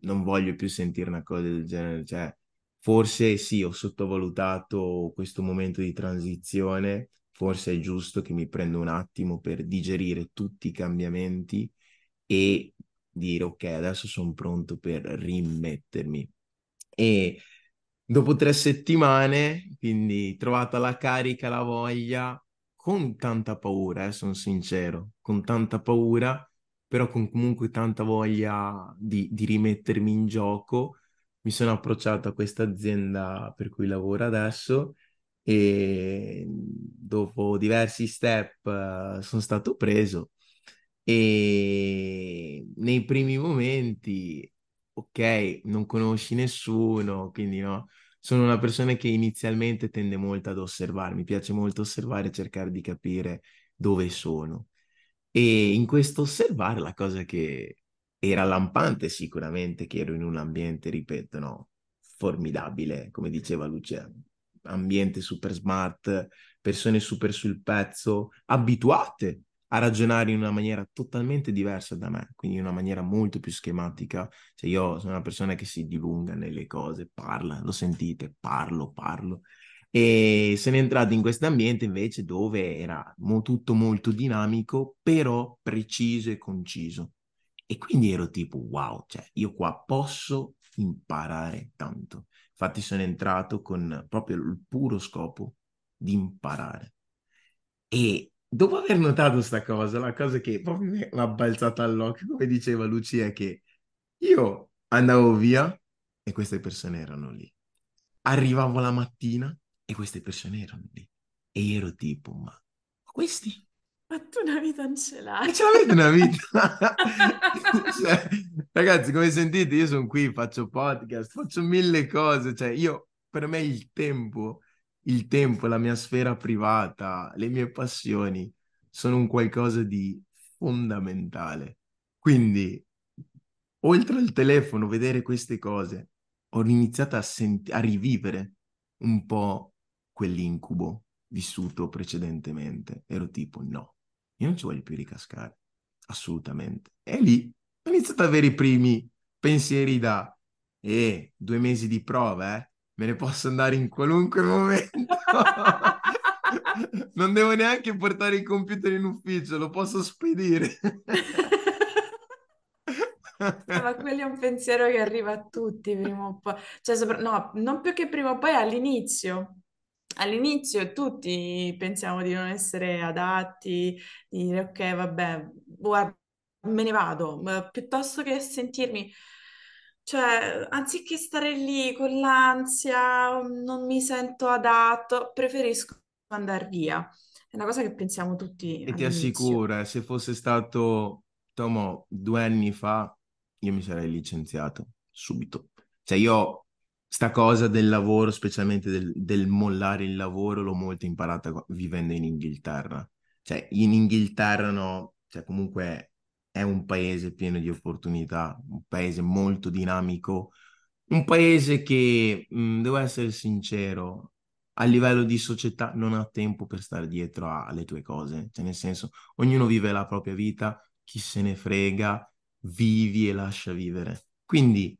non voglio più sentire una cosa del genere, cioè forse sì, ho sottovalutato questo momento di transizione. Forse è giusto che mi prenda un attimo per digerire tutti i cambiamenti e dire ok, adesso sono pronto per rimettermi. E dopo tre settimane, quindi trovata la carica, la voglia, con tanta paura, eh, sono sincero, con tanta paura, però con comunque tanta voglia di, di rimettermi in gioco, mi sono approcciato a questa azienda per cui lavoro adesso, e dopo diversi step uh, sono stato preso e nei primi momenti, ok, non conosci nessuno, quindi no, sono una persona che inizialmente tende molto ad osservare, mi piace molto osservare e cercare di capire dove sono, e in questo osservare la cosa che era lampante sicuramente che ero in un ambiente, ripeto, no, formidabile, come diceva Lucia, ambiente super smart, persone super sul pezzo, abituate a ragionare in una maniera totalmente diversa da me, quindi in una maniera molto più schematica, cioè io sono una persona che si dilunga nelle cose, parla, lo sentite, parlo, parlo, e sono entrato in questo ambiente invece dove era mo- tutto molto dinamico, però preciso e conciso, e quindi ero tipo wow, cioè io qua posso imparare tanto. Infatti sono entrato con proprio il puro scopo di imparare. E dopo aver notato sta cosa, la cosa che proprio mi ha balzato all'occhio, come diceva Lucia, è che io andavo via e queste persone erano lì. Arrivavo la mattina e queste persone erano lì. E io ero tipo, ma questi? fatto una vita angelata. Ce l'avete una vita? Cioè, ragazzi, come sentite, io sono qui, faccio podcast, faccio mille cose. Cioè, io, per me il tempo, il tempo, la mia sfera privata, le mie passioni sono un qualcosa di fondamentale. Quindi, oltre al telefono, vedere queste cose, ho iniziato a, senti- a rivivere un po' quell'incubo vissuto precedentemente. Ero tipo, no, io non ci voglio più ricascare, assolutamente. E lì ho iniziato ad avere i primi pensieri da, eh, due mesi di prova, eh, me ne posso andare in qualunque momento. Non devo neanche portare il computer in ufficio, lo posso spedire. Ma quello è un pensiero che arriva a tutti prima o poi, cioè, sopra... no, non più che prima o poi, all'inizio. All'inizio tutti pensiamo di non essere adatti, di dire ok, vabbè, guarda, me ne vado, ma piuttosto che sentirmi, cioè, anziché stare lì con l'ansia, non mi sento adatto, preferisco andare via. È una cosa che pensiamo tutti all'inizio. E ti assicuro, se fosse stato Tomo due anni fa, io mi sarei licenziato subito. Cioè, io... sta cosa del lavoro, specialmente del, del mollare il lavoro, l'ho molto imparata vivendo in Inghilterra. Cioè, in Inghilterra, no, cioè comunque è un paese pieno di opportunità, un paese molto dinamico, un paese che, mh, devo essere sincero, a livello di società non ha tempo per stare dietro a, alle tue cose. Cioè, nel senso, ognuno vive la propria vita, chi se ne frega, vivi e lascia vivere. Quindi...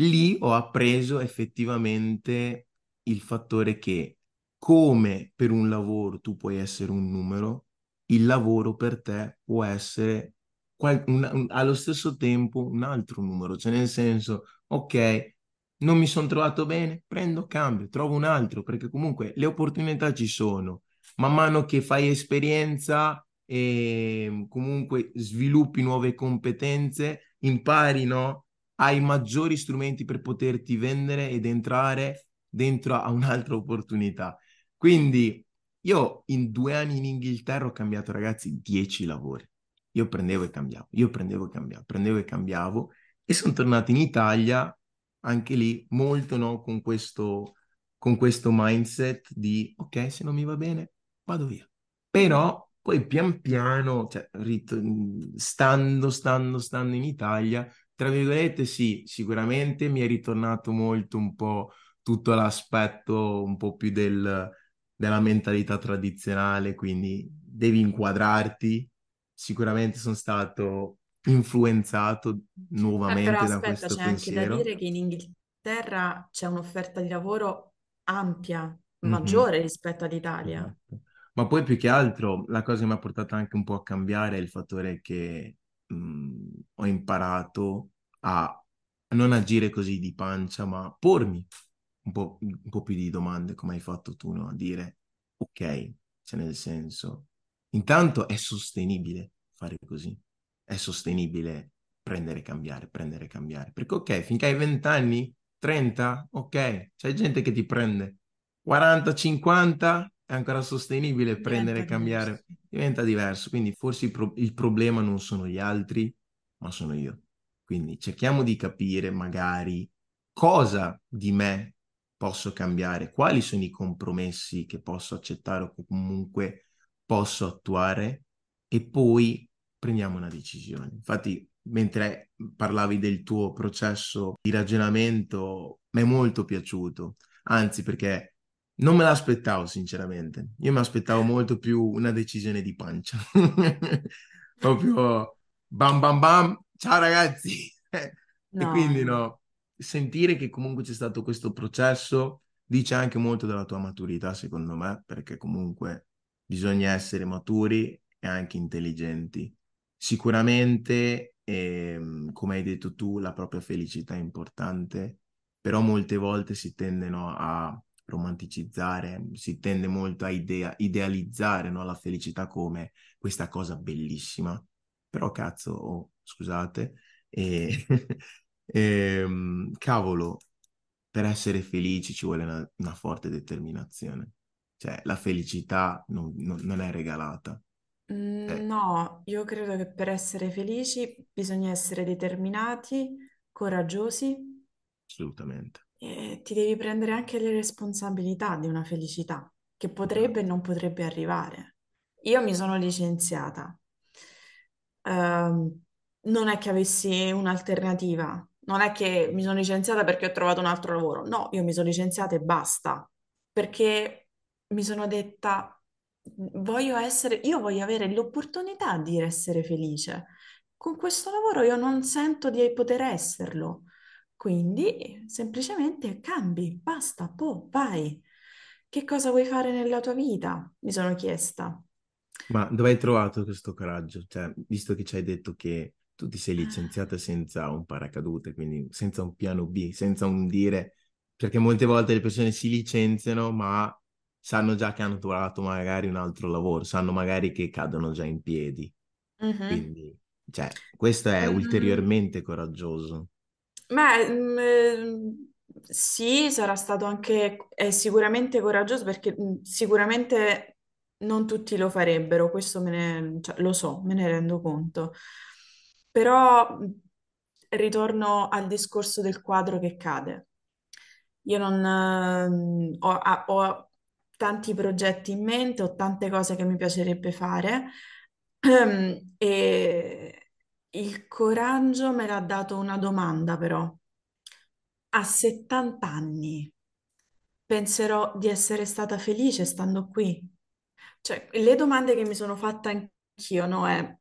lì ho appreso effettivamente il fattore che, come per un lavoro tu puoi essere un numero, il lavoro per te può essere qual- un, un, allo stesso tempo un altro numero. Cioè, nel senso, ok, non mi sono trovato bene, prendo, cambio, trovo un altro, perché comunque le opportunità ci sono. Man mano che fai esperienza e comunque sviluppi nuove competenze, impari, no? Hai maggiori strumenti per poterti vendere ed entrare dentro a un'altra opportunità. Quindi io in due anni in Inghilterra ho cambiato, ragazzi, dieci lavori. Io prendevo e cambiavo, io prendevo e cambiavo, prendevo e cambiavo e sono tornato in Italia, anche lì molto, no, con questo, con questo mindset di ok, se non mi va bene vado via. Però poi pian piano, cioè, rit- stando, stando, stando in Italia... tra virgolette sì, sicuramente mi è ritornato molto un po' tutto l'aspetto un po' più del, della mentalità tradizionale, quindi devi inquadrarti, sicuramente sono stato influenzato nuovamente eh, però, da aspetta, questo c'è pensiero. Anche da dire che in Inghilterra c'è un'offerta di lavoro ampia, mm-hmm. maggiore rispetto all'Italia. Esatto. Ma poi più che altro la cosa che mi ha portato anche un po' a cambiare è il fattore che... Mm, ho imparato a non agire così di pancia, ma pormi un po', un po' più di domande, come hai fatto tu, no? A dire, ok, cioè nel senso, intanto è sostenibile fare così, è sostenibile prendere e cambiare, prendere e cambiare, perché ok, finché hai venti anni, trenta, ok, c'è gente che ti prende, quaranta, cinquanta... è ancora sostenibile, diventa prendere e cambiare, diverso. diventa diverso, quindi forse il, pro- il problema non sono gli altri, ma sono io. Quindi cerchiamo di capire magari cosa di me posso cambiare, quali sono i compromessi che posso accettare o che comunque posso attuare e poi prendiamo una decisione. Infatti, mentre parlavi del tuo processo di ragionamento, mi è molto piaciuto, anzi perché... non me l'aspettavo, sinceramente. Io mi aspettavo molto più una decisione di pancia. Proprio bam bam bam, ciao ragazzi! No. E quindi no, sentire che comunque c'è stato questo processo dice anche molto della tua maturità, secondo me, perché comunque bisogna essere maturi e anche intelligenti. Sicuramente, ehm, come hai detto tu, la propria felicità è importante, però molte volte si tendono a... romanticizzare, si tende molto a idea, idealizzare, no, la felicità come questa cosa bellissima, però cazzo, oh, scusate, e, e, cavolo, per essere felici ci vuole una, una forte determinazione, cioè la felicità non, non, non è regalata, Mm, Eh, No, io credo che per essere felici bisogna essere determinati, coraggiosi assolutamente. e ti devi prendere anche le responsabilità di una felicità che potrebbe e non potrebbe arrivare. Io mi sono licenziata. Ehm, Non è che avessi un'alternativa, non è che mi sono licenziata perché ho trovato un altro lavoro. No, io mi sono licenziata e basta, perché mi sono detta, voglio essere, io voglio avere l'opportunità di essere felice. Con questo lavoro io non sento di poter esserlo. Quindi semplicemente cambi, basta, po', vai. Che cosa vuoi fare nella tua vita? Mi sono chiesta. Ma dove hai trovato questo coraggio? Cioè, visto che ci hai detto che tu ti sei licenziata senza un paracadute, quindi senza un piano B, senza un dire, perché molte volte le persone si licenziano, ma sanno già che hanno trovato magari un altro lavoro, sanno magari che cadono già in piedi. Mhm. Quindi, cioè, questo è Mm, ulteriormente coraggioso. Beh, mm, ehm, sì, sarà stato anche, è sicuramente coraggioso perché mm, sicuramente non tutti lo farebbero, questo me ne, cioè, lo so, me ne rendo conto. Però mm, ritorno al discorso del quadro che cade. Io non, ehm, ho, ha- ho tanti progetti in mente, ho tante cose che mi piacerebbe fare e il coraggio me l'ha dato una domanda però. A settanta anni penserò di essere stata felice stando qui. Cioè, le domande che mi sono fatta anch'io, no, è,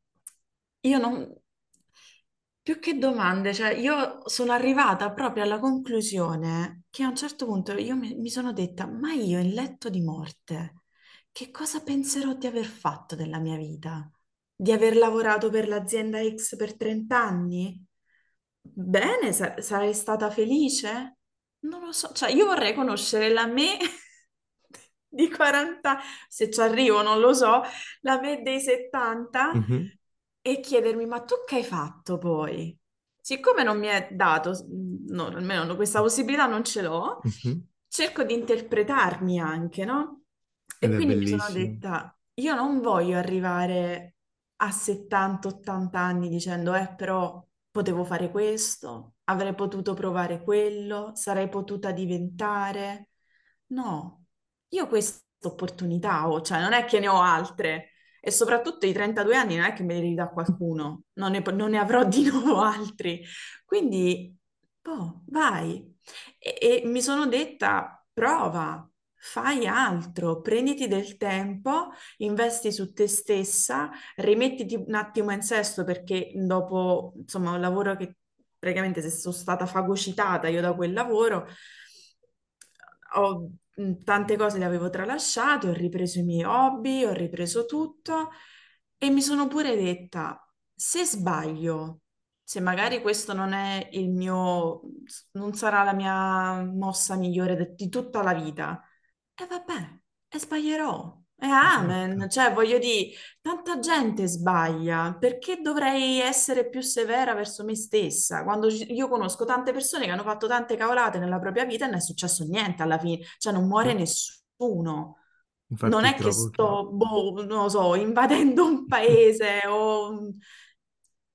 io non, più che domande, cioè io sono arrivata proprio alla conclusione che a un certo punto io mi, mi sono detta, ma io in letto di morte, che cosa penserò di aver fatto della mia vita? Di aver lavorato per l'azienda X per trenta anni? Bene, sa- sarei stata felice? Non lo so, cioè io vorrei conoscere la me di quaranta, se ci arrivo non lo so, la me dei settanta Mhm. e chiedermi, ma tu che hai fatto poi? Siccome non mi è dato, no, almeno no, questa possibilità non ce l'ho, Mhm. cerco di interpretarmi anche, no? Ed E è quindi mi sono bellissimo. detta, io non voglio arrivare a settanta ottanta anni dicendo, eh, però potevo fare questo, avrei potuto provare quello, sarei potuta diventare. No, io questa opportunità ho, cioè non è che ne ho altre. E soprattutto i trentadue anni non è che me li ridà qualcuno, non ne, non ne avrò di nuovo altri. Quindi, boh, vai. E, e mi sono detta, prova, fai altro, prenditi del tempo, investi su te stessa, rimettiti un attimo in sesto perché dopo, insomma, un lavoro che praticamente se sono stata fagocitata io da quel lavoro, ho- mh, tante cose le avevo tralasciate, ho ripreso i miei hobby, ho ripreso tutto e mi sono pure detta, se sbaglio, se magari questo non è il mio, non sarà la mia mossa migliore de- di tutta la vita, e vabbè, e sbaglierò. E amen, Esatto. cioè voglio dire, tanta gente sbaglia, perché dovrei essere più severa verso me stessa? Quando ci- io conosco tante persone che hanno fatto tante cavolate nella propria vita e non è successo niente alla fine, cioè non muore Sì. nessuno. Non Infatti è che trovo che... sto, boh, non lo so, invadendo un paese o...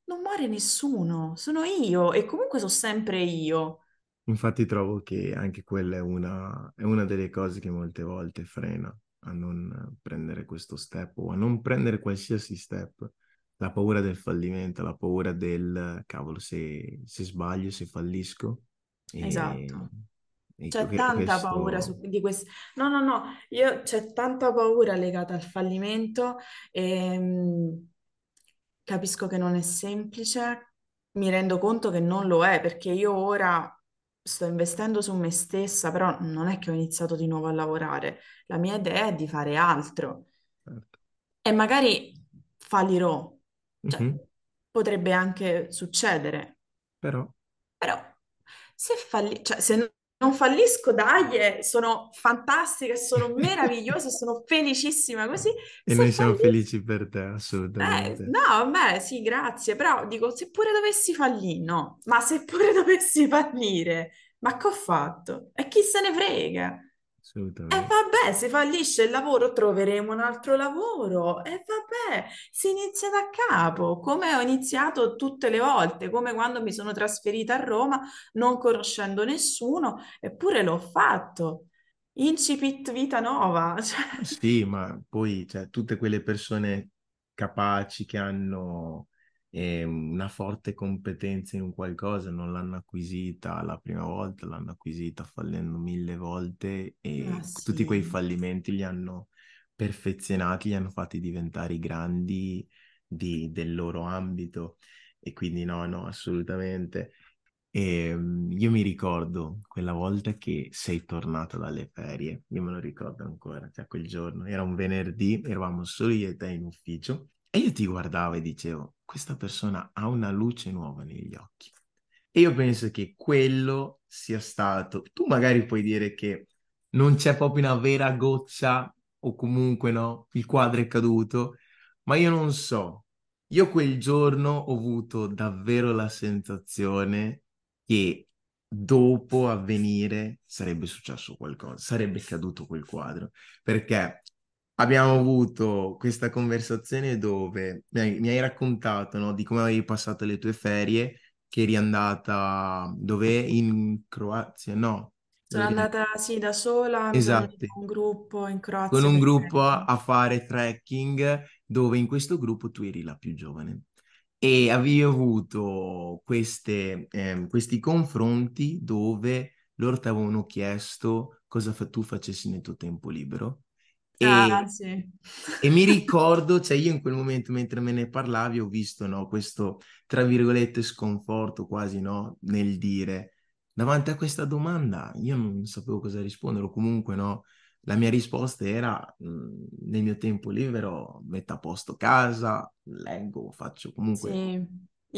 Non muore nessuno, sono io e comunque sono sempre io. Infatti trovo che anche quella è una, è una delle cose che molte volte frena a non prendere questo step o a non prendere qualsiasi step. La paura del fallimento, la paura del cavolo, se, se sbaglio, se fallisco. E, Esatto. e C'è que- tanta paura su, questo... di questo. No, no, no, io c'è tanta paura legata al fallimento. ehm, Capisco che non è semplice, mi rendo conto che non lo è perché io ora sto investendo su me stessa, però non è che ho iniziato di nuovo a lavorare. La mia idea è di fare altro e magari fallirò, cioè Mhm. potrebbe anche succedere. Però Però se, falli- cioè, se n- non fallisco, dai, eh, sono fantastica, sono meravigliosa, sono felicissima così. e Se noi siamo fallisco, felici per te, eh, assolutamente. no, beh, sì, grazie, però dico, se pure dovessi fallire, no, ma se pure dovessi fallire, ma che ho fatto? E chi se ne frega? E assolutamente. vabbè, se fallisce il lavoro troveremo un altro lavoro. E vabbè, si inizia da capo, come ho iniziato tutte le volte, come quando mi sono trasferita a Roma non conoscendo nessuno, eppure l'ho fatto. Incipit vita nova, cioè, Sì, ma poi cioè, tutte quelle persone capaci che hanno eh, una forte competenza in un qualcosa non l'hanno acquisita la prima volta, l'hanno acquisita fallendo mille volte ma e tutti quei sì. fallimenti li hanno perfezionati, li hanno fatti diventare i grandi di- del loro ambito e quindi no, no, assolutamente. E mm, io mi ricordo quella volta che sei tornata dalle ferie, io me lo ricordo ancora, cioè quel giorno, era un venerdì, eravamo solo io e te in ufficio e io ti guardavo e dicevo, questa persona ha una luce nuova negli occhi. E io penso che quello sia stato, tu magari puoi dire che non c'è proprio una vera goccia o comunque no, il quadro è caduto, ma io non so, io quel giorno ho avuto davvero la sensazione che dopo avvenire sarebbe successo qualcosa, sarebbe caduto quel quadro, perché abbiamo avuto questa conversazione dove mi hai, mi hai raccontato, no, di come avevi passato le tue ferie, che eri andata dove? In Croazia? No, sono dove eri andata? andata sì da sola, mi sono unita Esatto. a un gruppo in Con Croazia un per gruppo a trekking. a fare trekking dove in questo gruppo tu eri la più giovane e avevi avuto queste, ehm, questi confronti dove loro ti avevano chiesto cosa fa- tu facessi nel tuo tempo libero Ah, e, sì. e mi ricordo, cioè io in quel momento mentre me ne parlavi ho visto no, questo tra virgolette sconforto quasi no, nel dire davanti a questa domanda io non sapevo cosa rispondere o comunque no, la mia risposta era mh, nel mio tempo libero metto a posto casa, leggo, faccio comunque Sì,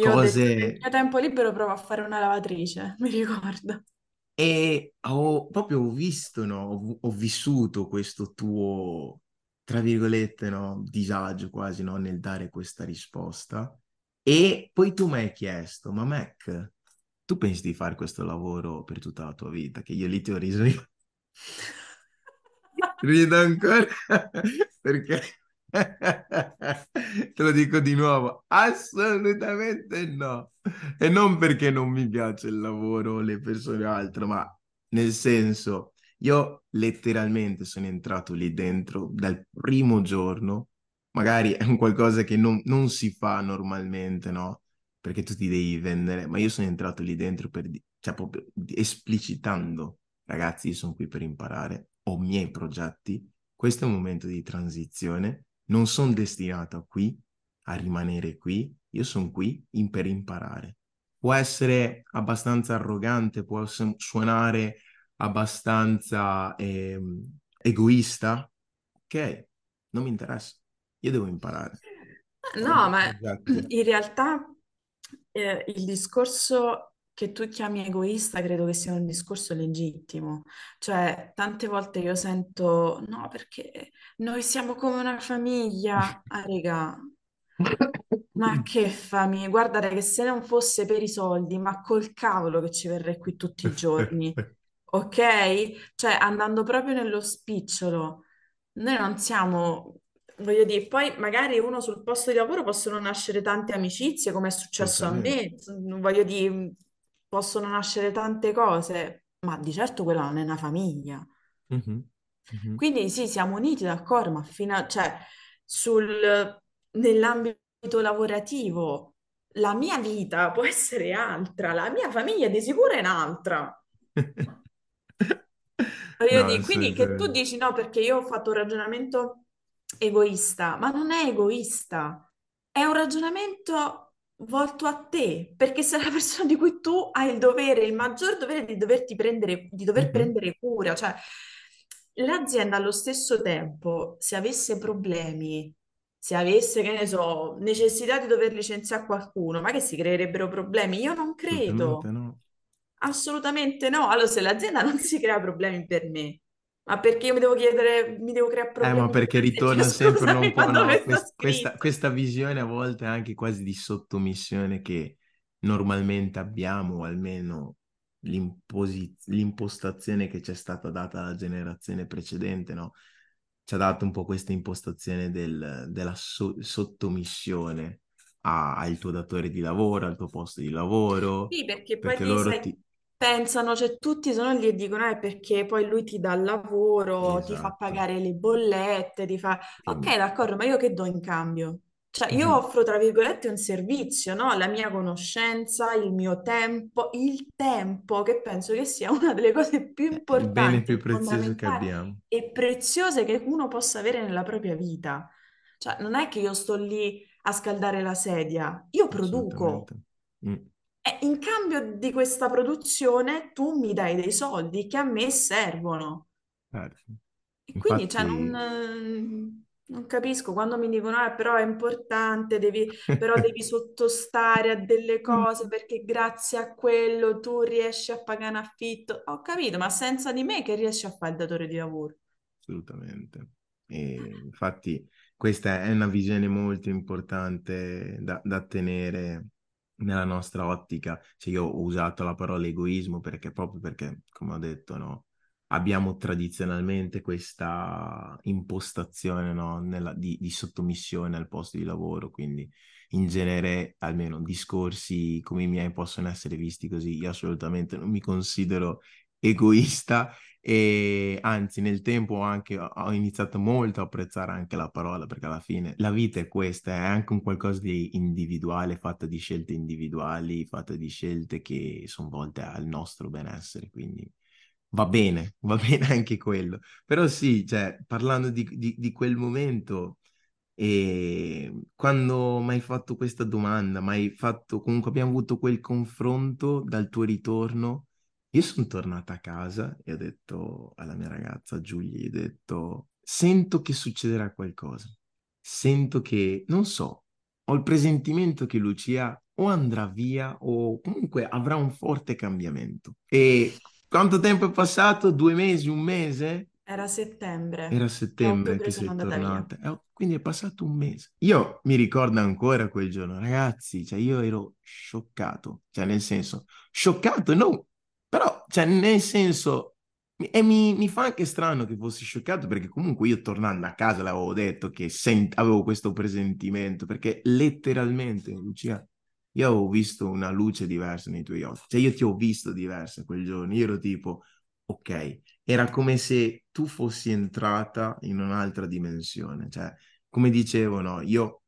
io ho detto nel cose mio tempo libero provo a fare una lavatrice, mi ricordo. e ho proprio ho visto, no? Ho, ho vissuto questo tuo, tra virgolette, no? Disagio quasi, no? Nel dare questa risposta. E poi tu mi hai chiesto, ma Mac, tu pensi di fare questo lavoro per tutta la tua vita? Che io lì ti ho riso, io rido ancora perché te lo dico di nuovo, assolutamente no. E non perché non mi piace il lavoro, le persone o altro, ma nel senso, io letteralmente sono entrato lì dentro dal primo giorno, magari è un qualcosa che non, non si fa normalmente, no? Perché tu ti devi vendere, ma io sono entrato lì dentro per, di- cioè proprio di- esplicitando, ragazzi, io sono qui per imparare, ho i miei progetti, questo è un momento di transizione, non sono destinato a qui, a rimanere qui, io sono qui in- per imparare. Può essere abbastanza arrogante, può su- suonare abbastanza ehm, egoista, ok, non mi interessa, io devo imparare, ho i No, miei ma progetti. in realtà eh, il discorso che tu chiami egoista credo che sia un discorso legittimo. Cioè, tante volte io sento, no, perché noi siamo come una famiglia. Ah, regà, ma che famiglia? Guardate che se non fosse per i soldi, ma col cavolo che ci verrei qui tutti i giorni, ok? Cioè, andando proprio nello spicciolo. Noi non siamo, voglio dire, poi magari uno sul posto di lavoro possono nascere tante amicizie, come è successo a Assolutamente. me, voglio dire, possono nascere tante cose, ma di certo quella non è una famiglia. Mhm, mhm. Quindi sì, siamo uniti, d'accordo, ma fino a, cioè, sul, nell'ambito lavorativo la mia vita può essere altra, la mia famiglia di sicuro è un'altra. Voglio No, dire, quindi che tu assolutamente. dici no perché io ho fatto un ragionamento egoista, ma non è egoista, è un ragionamento volto a te, perché sei la persona di cui tu hai il dovere, il maggior dovere di doverti prendere, di dover Mhm. prendere cura, cioè l'azienda allo stesso tempo, se avesse problemi, se avesse, che ne so, necessità di dover licenziare qualcuno, ma che si creerebbero problemi? Io non Assolutamente credo. no. Assolutamente no. Allora, se l'azienda non si crea problemi per me, ma perché io mi devo chiedere, mi devo creare Eh, ma problemi perché per te? Cioè, ritorna sempre un scusami, po', ma no, dove sta quest- questa, scritto? questa visione a volte anche quasi di sottomissione che normalmente abbiamo, o almeno l'imposi- l'impostazione che ci è stata data alla generazione precedente, no? Ci ha dato un po' questa impostazione del, della so- sottomissione a- al tuo datore di lavoro, al tuo posto di lavoro. Sì, perché poi perché loro sai, ti... pensano, cioè tutti sono lì e dicono è perché poi lui ti dà il lavoro, esatto, ti fa pagare le bollette, ti fa... Quindi... Ok, d'accordo, ma io che do in cambio? Cioè io mm-hmm. offro tra virgolette un servizio, no? La mia conoscenza, il mio tempo, il tempo che penso che sia una delle cose più importanti, il bene più prezioso che abbiamo e preziose che uno possa avere nella propria vita. Cioè non è che io sto lì a scaldare la sedia, io produco. Mm. E in cambio di questa produzione tu mi dai dei soldi che a me servono. Certo. E infatti... quindi cioè non... Non capisco, quando mi dicono, ah, però è importante, devi, però devi sottostare a delle cose perché grazie a quello tu riesci a pagare un affitto. Ho capito, ma senza di me che riesci a fare il datore di lavoro? Assolutamente. E infatti questa è una visione molto importante da, da tenere nella nostra ottica. Cioè io ho usato la parola egoismo perché proprio perché, come ho detto, no? Abbiamo tradizionalmente questa impostazione, no? Nella, di, di sottomissione al posto di lavoro, quindi in genere almeno discorsi come i miei possono essere visti così. Io assolutamente non mi considero egoista e anzi nel tempo anche ho iniziato molto a apprezzare anche la parola, perché alla fine la vita è questa, è anche un qualcosa di individuale, fatta di scelte individuali, fatta di scelte che sono volte al nostro benessere, quindi... Va bene, va bene anche quello. Però sì, cioè, parlando di, di, di quel momento, eh, quando mi hai fatto questa domanda, mi hai fatto, comunque abbiamo avuto quel confronto dal tuo ritorno, io sono tornata a casa e ho detto alla mia ragazza Giulia, ho detto, sento che succederà qualcosa, sento che, non so, ho il presentimento che Lucia o andrà via o comunque avrà un forte cambiamento. E... quanto tempo è passato? Due mesi? Un mese? Era settembre. Era settembre che sei tornata. Eh, quindi è passato un mese. Io mi ricordo ancora quel giorno, ragazzi, cioè io ero scioccato. Cioè nel senso, scioccato no, però cioè nel senso, e mi, mi fa anche strano che fossi scioccato perché comunque io tornando a casa l'avevo detto che sent- avevo questo presentimento perché letteralmente, Lucia, io avevo visto una luce diversa nei tuoi occhi, cioè io ti ho visto diversa quel giorno, io ero tipo, ok, era come se tu fossi entrata in un'altra dimensione, cioè come dicevo, no, io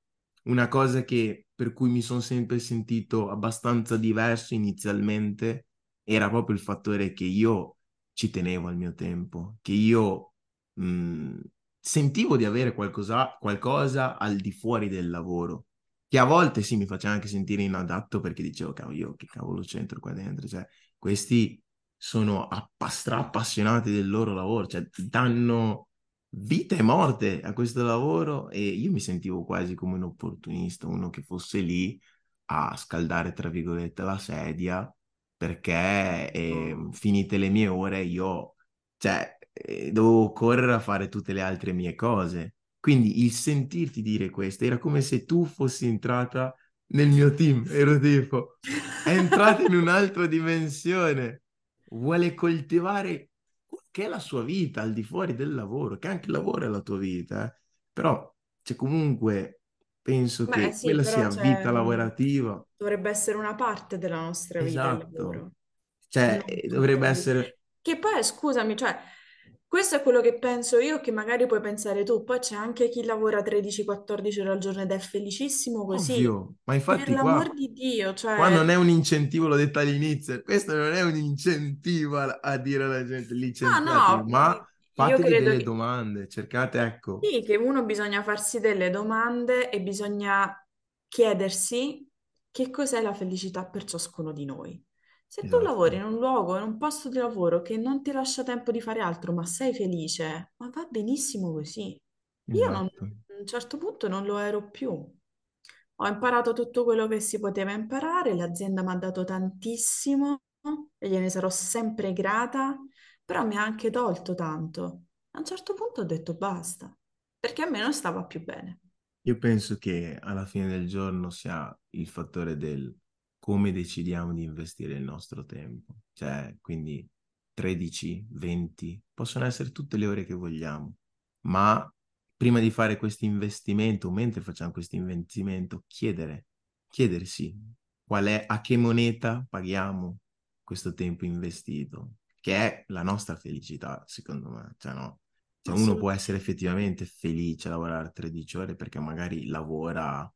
una cosa che per cui mi sono sempre sentito abbastanza diverso inizialmente era proprio il fattore che io ci tenevo al mio tempo, che io mh, sentivo di avere qualcosa, qualcosa al di fuori del lavoro, che a volte sì mi faceva anche sentire inadatto perché dicevo cavolo io che cavolo c'entro qua dentro, cioè questi sono app- stra-appassionati del loro lavoro, cioè danno vita e morte a questo lavoro e io mi sentivo quasi come un opportunista, uno che fosse lì a scaldare tra virgolette la sedia perché eh, finite le mie ore io cioè eh, dovevo correre a fare tutte le altre mie cose. Quindi il sentirti dire questo era come se tu fossi entrata nel mio team, ero tipo, è entrata in un'altra dimensione, vuole coltivare che è la sua vita al di fuori del lavoro, che anche il lavoro è la tua vita, eh? Però cioè, comunque penso Beh, che sì, quella sia vita lavorativa. Dovrebbe essere una parte della nostra vita. Esatto. Il lavoro. Cioè non dovrebbe essere... Che poi scusami, cioè... Questo è quello che penso io, che magari puoi pensare tu, poi c'è anche chi lavora tredici quattordici ore al giorno ed è felicissimo così. Oddio, ma infatti per l'amor qua, di Dio, cioè... qua non è un incentivo, l'ho detto all'inizio, questo non è un incentivo a, a dire alla gente licenziatevi, ah, no, ma fatevi delle che... domande, cercate, ecco. Sì, che uno bisogna farsi delle domande e bisogna chiedersi che cos'è la felicità per ciascuno di noi. Se esatto. tu lavori in un luogo, in un posto di lavoro che non ti lascia tempo di fare altro, ma sei felice, ma va benissimo così. Esatto. Io non, a un certo punto non lo ero più. Ho imparato tutto quello che si poteva imparare, l'azienda mi ha dato tantissimo e gliene sarò sempre grata, però mi ha anche tolto tanto. A un certo punto ho detto basta, perché a me non stava più bene. Io penso che alla fine del giorno sia il fattore del come decidiamo di investire il nostro tempo. Cioè, quindi tredici, venti, possono essere tutte le ore che vogliamo, ma prima di fare questo investimento, mentre facciamo questo investimento, chiedere, chiedersi qual è, a che moneta paghiamo questo tempo investito, che è la nostra felicità, secondo me. Cioè, no? Cioè, uno può essere effettivamente felice a lavorare tredici ore perché magari lavora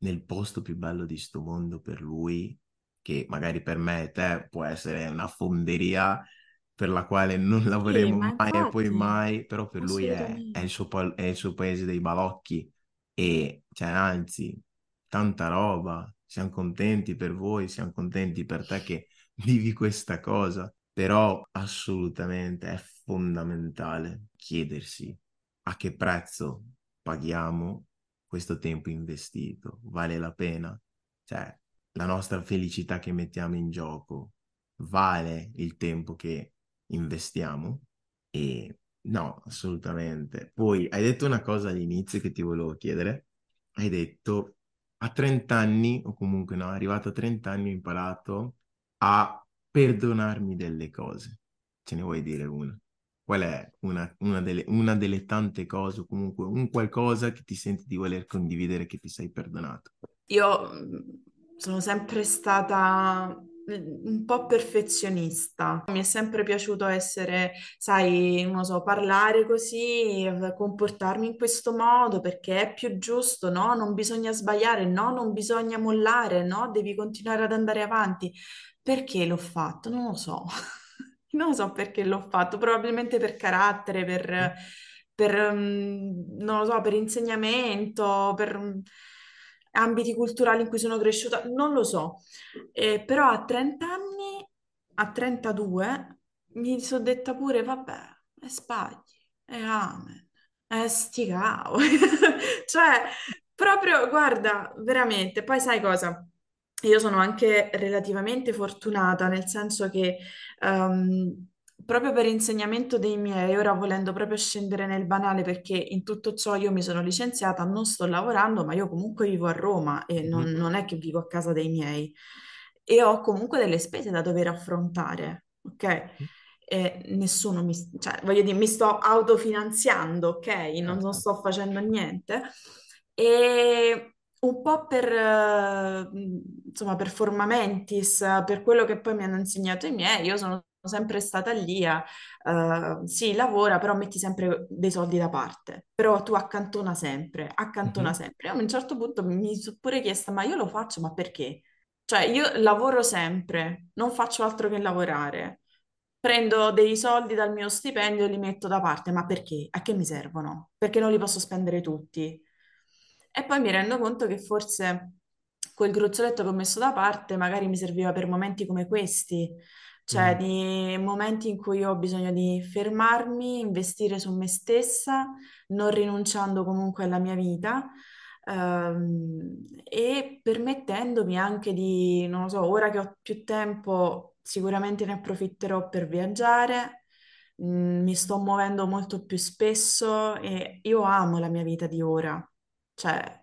nel posto più bello di sto mondo per lui, che magari per me e te può essere una fonderia per la quale non lavoreremo sì, ma mai infatti, e poi mai, però per lui è, è, il suo pa- è il suo paese dei balocchi, e cioè, anzi, tanta roba, siamo contenti per voi, siamo contenti per te che vivi questa cosa, però assolutamente è fondamentale chiedersi a che prezzo paghiamo questo tempo investito, vale la pena? Cioè, la nostra felicità che mettiamo in gioco vale il tempo che investiamo? E no, assolutamente. Poi hai detto una cosa all'inizio che ti volevo chiedere, hai detto a trenta anni, o comunque no, arrivato a trenta anni ho imparato a perdonarmi delle cose. Ce ne vuoi dire una? Qual è una, una, delle, una delle tante cose, o comunque un qualcosa che ti senti di voler condividere che ti sei perdonato? Io sono sempre stata un po' perfezionista, mi è sempre piaciuto essere, sai, non so, parlare così, comportarmi in questo modo perché è più giusto, no? Non bisogna sbagliare, no? Non bisogna mollare, no? Devi continuare ad andare avanti. Perché l'ho fatto? Non lo so, non lo so perché l'ho fatto, probabilmente per carattere, per, per non lo so, per insegnamento, per ambiti culturali in cui sono cresciuta, non lo so, eh, però a trenta anni, a trentadue, mi sono detta pure, vabbè, e sbagli, e amen, e sti cavoli, cioè, proprio, guarda, veramente, poi sai cosa? Io sono anche relativamente fortunata, nel senso che um, proprio per insegnamento dei miei, ora volendo proprio scendere nel banale, perché in tutto ciò io mi sono licenziata, non sto lavorando, ma io comunque vivo a Roma e non, non è che vivo a casa dei miei, e ho comunque delle spese da dover affrontare, ok? E nessuno mi, cioè, voglio dire, mi sto autofinanziando, ok? Non, non sto facendo niente, e un po' per, insomma, per forma mentis, per quello che poi mi hanno insegnato i miei, io sono sempre stata lì a uh, sì, lavora, però metti sempre dei soldi da parte, però tu accantona sempre, accantona mm-hmm. sempre. Io a un certo punto mi sono pure chiesta, ma io lo faccio, ma perché? Cioè, io lavoro sempre, non faccio altro che lavorare, prendo dei soldi dal mio stipendio e li metto da parte, ma perché? A che mi servono? Perché non li posso spendere tutti? E poi mi rendo conto che forse quel gruzzoletto che ho messo da parte magari mi serviva per momenti come questi, cioè di momenti in cui io ho bisogno di fermarmi, investire su me stessa, non rinunciando comunque alla mia vita, ehm, e permettendomi anche di, non lo so, ora che ho più tempo sicuramente ne approfitterò per viaggiare, mh, mi sto muovendo molto più spesso e io amo la mia vita di ora, cioè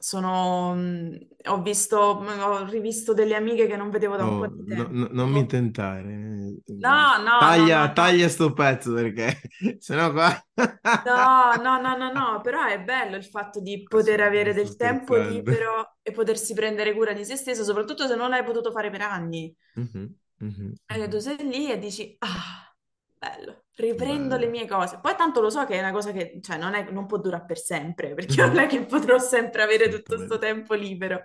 sono, ho visto, ho rivisto delle amiche che non vedevo da un oh, po' di tempo. No, no, non mi tentare. No, no. Taglia, no, no. taglia sto pezzo perché sennò qua. No, no, no, no, no, però è bello il fatto di poter avere del tempo libero e potersi prendere cura di se stesso, soprattutto se non l'hai potuto fare per anni. Mm-hmm, mm-hmm. E tu sei lì e dici, ah, bello. Riprendo Beh. le mie cose, poi tanto lo so che è una cosa che, cioè, non, è, non può durare per sempre, perché non è che potrò sempre avere tutto questo tempo libero.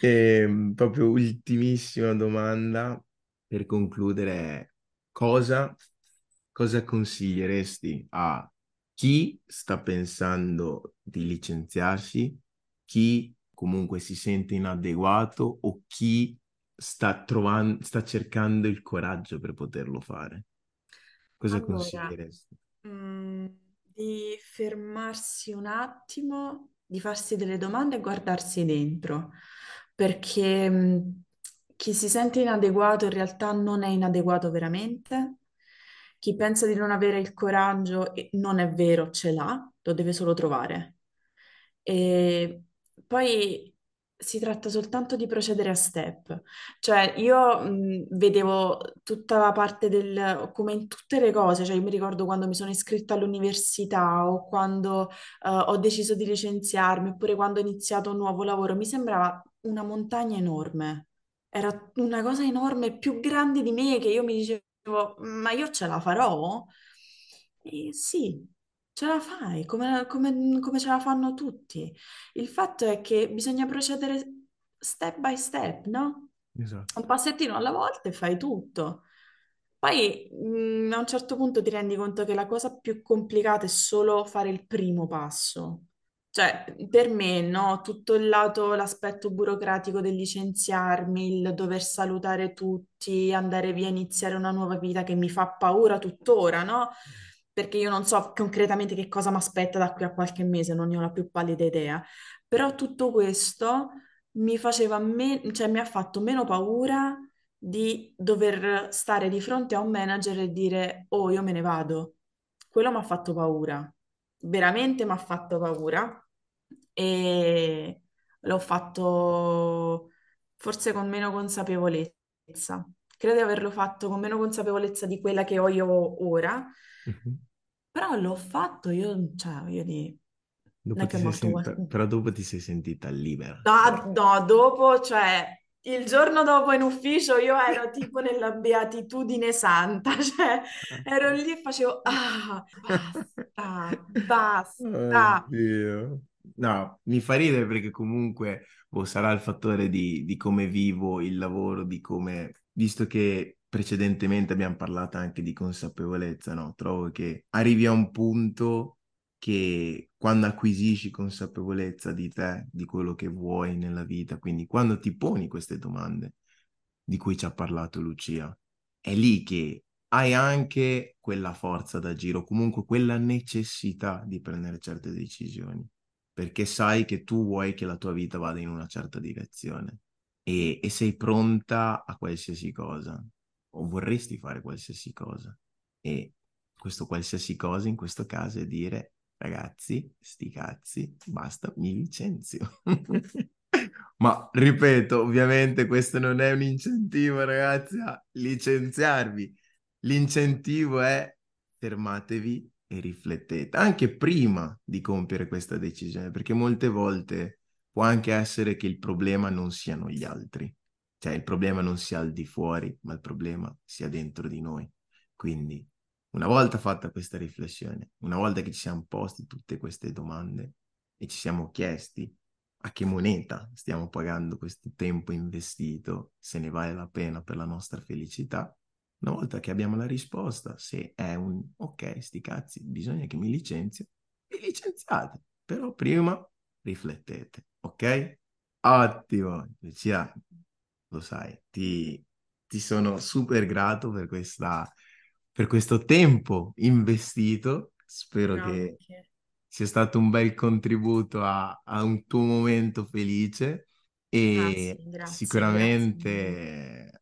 E, proprio ultimissima domanda per concludere, cosa, cosa consiglieresti a chi sta pensando di licenziarsi, chi comunque si sente inadeguato o chi sta trovando, sta cercando il coraggio per poterlo fare? Cosa allora, consiglieresti? Mh, di fermarsi un attimo, di farsi delle domande e guardarsi dentro, perché mh, chi si sente inadeguato in realtà non è inadeguato veramente, chi pensa di non avere il coraggio non è vero, ce l'ha, lo deve solo trovare. E poi Si tratta soltanto di procedere a step, cioè io mh, vedevo tutta la parte del, come in tutte le cose, cioè io mi ricordo quando mi sono iscritta all'università o quando uh, ho deciso di licenziarmi oppure quando ho iniziato un nuovo lavoro, mi sembrava una montagna enorme, era una cosa enorme, più grande di me, che io mi dicevo, ma io ce la farò? E sì, ce la fai, come, come- come ce la fanno tutti. Il fatto è che bisogna procedere step by step, no? Esatto. Un passettino alla volta e fai tutto. Poi mh, a un certo punto ti rendi conto che la cosa più complicata è solo fare il primo passo. Cioè, per me, no, tutto il lato, l'aspetto burocratico del licenziarmi, il dover salutare tutti, andare via, iniziare una nuova vita che mi fa paura tuttora, no? Perché io non so concretamente che cosa mi aspetta da qui a qualche mese, non ne ho la più pallida idea. Però tutto questo mi faceva me- cioè mi ha fatto meno paura di dover stare di fronte a un manager e dire, oh, io me ne vado. Quello mi ha fatto paura, veramente mi ha fatto paura e l'ho fatto forse con meno consapevolezza. Credo di averlo fatto con meno consapevolezza di quella che ho io ora, Mhm. però l'ho fatto io, cioè, io di... non Dopo è ti che ho sei morto sen- per- qualcuno. però dopo ti sei sentita libera. No, no, dopo, cioè, il giorno dopo in ufficio io ero tipo nella beatitudine santa, cioè, ero lì e facevo, ah, basta, basta. Oddio. No, mi fa ridere perché comunque boh, sarà il fattore di, di come vivo il lavoro, di come, visto che precedentemente abbiamo parlato anche di consapevolezza, no? Trovo che arrivi a un punto che quando acquisisci consapevolezza di te, di quello che vuoi nella vita, quindi quando ti poni queste domande di cui ci ha parlato Lucia, è lì che hai anche quella forza d'agire o comunque quella necessità di prendere certe decisioni, perché sai che tu vuoi che la tua vita vada in una certa direzione e, e sei pronta a qualsiasi cosa o vorresti fare qualsiasi cosa. E questo qualsiasi cosa in questo caso è dire, ragazzi, sti cazzi, basta, mi licenzio. Ma ripeto, ovviamente questo non è un incentivo, ragazzi, a licenziarvi. L'incentivo è fermatevi e riflettete, anche prima di compiere questa decisione, perché molte volte può anche essere che il problema non siano gli altri, cioè il problema non sia al di fuori, ma il problema sia dentro di noi. Quindi, una volta fatta questa riflessione, una volta che ci siamo posti tutte queste domande e ci siamo chiesti a che moneta stiamo pagando questo tempo investito, se ne vale la pena per la nostra felicità. Una volta che abbiamo la risposta, se è un ok, sti cazzi, bisogna che mi licenzio, vi licenziate, però prima riflettete, ok? Ottimo, Lucia, lo sai, ti, ti sono super grato per questa, per questo tempo investito, spero No, che perché- sia stato un bel contributo a, a un tuo momento felice e grazie, grazie, grazie mille. sicuramente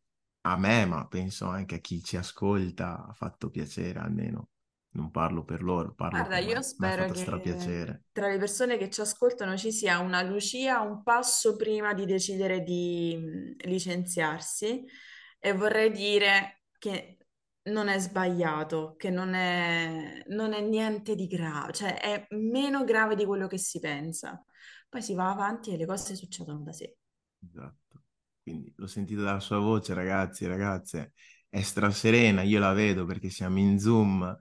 a me, ma penso anche a chi ci ascolta, ha fatto piacere, almeno non parlo per loro, parlo Guarda, per io me, mi ha spero fatto che strapiacere. tra le persone che ci ascoltano ci sia una Lucia un passo prima di decidere di mh, licenziarsi e vorrei dire che non è sbagliato, che non è, non è niente di grave, cioè è meno grave di quello che si pensa. Poi si va avanti e le cose succedono da sé. Esatto. Quindi lo sentite dalla sua voce, ragazzi, ragazze, è straserena, io la vedo perché siamo in Zoom,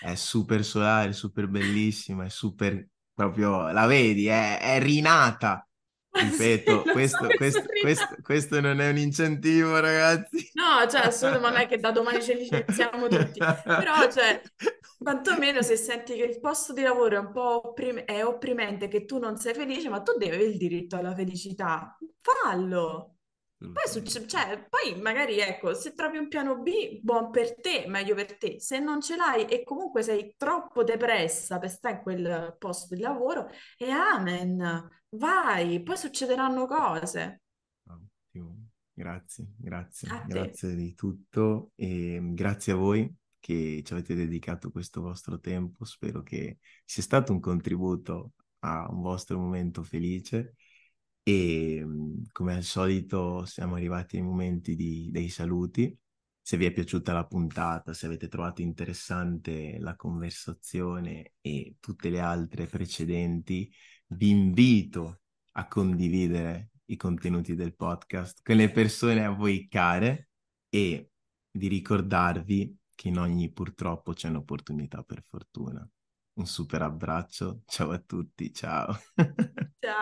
è super solare, super bellissima, è super proprio, la vedi, è, è rinata. Sì, Ripeto, lo so questo, che sono questo, questo, rinata. questo non è un incentivo, ragazzi. No, cioè, assolutamente non è che da domani ci licenziamo tutti, però, cioè, quantomeno se senti che il posto di lavoro è un po' opprim- è opprimente, che tu non sei felice, ma tu devi avere il diritto alla felicità, fallo. Poi, succe- Assolutamente. cioè, poi magari, ecco, se trovi un piano B, buon per te, meglio per te. Se non ce l'hai e comunque sei troppo depressa per stare in quel posto di lavoro, e amen, vai, poi succederanno cose. Ottimo. Grazie, grazie, A te. grazie di tutto e grazie a voi che ci avete dedicato questo vostro tempo. Spero che sia stato un contributo a un vostro momento felice e come al solito siamo arrivati ai momenti di, dei saluti. Se vi è piaciuta la puntata, se avete trovato interessante la conversazione e tutte le altre precedenti, vi invito a condividere i contenuti del podcast con le persone a voi care e di ricordarvi che in ogni purtroppo c'è un'opportunità per fortuna. Un super abbraccio, ciao a tutti, ciao. Ciao.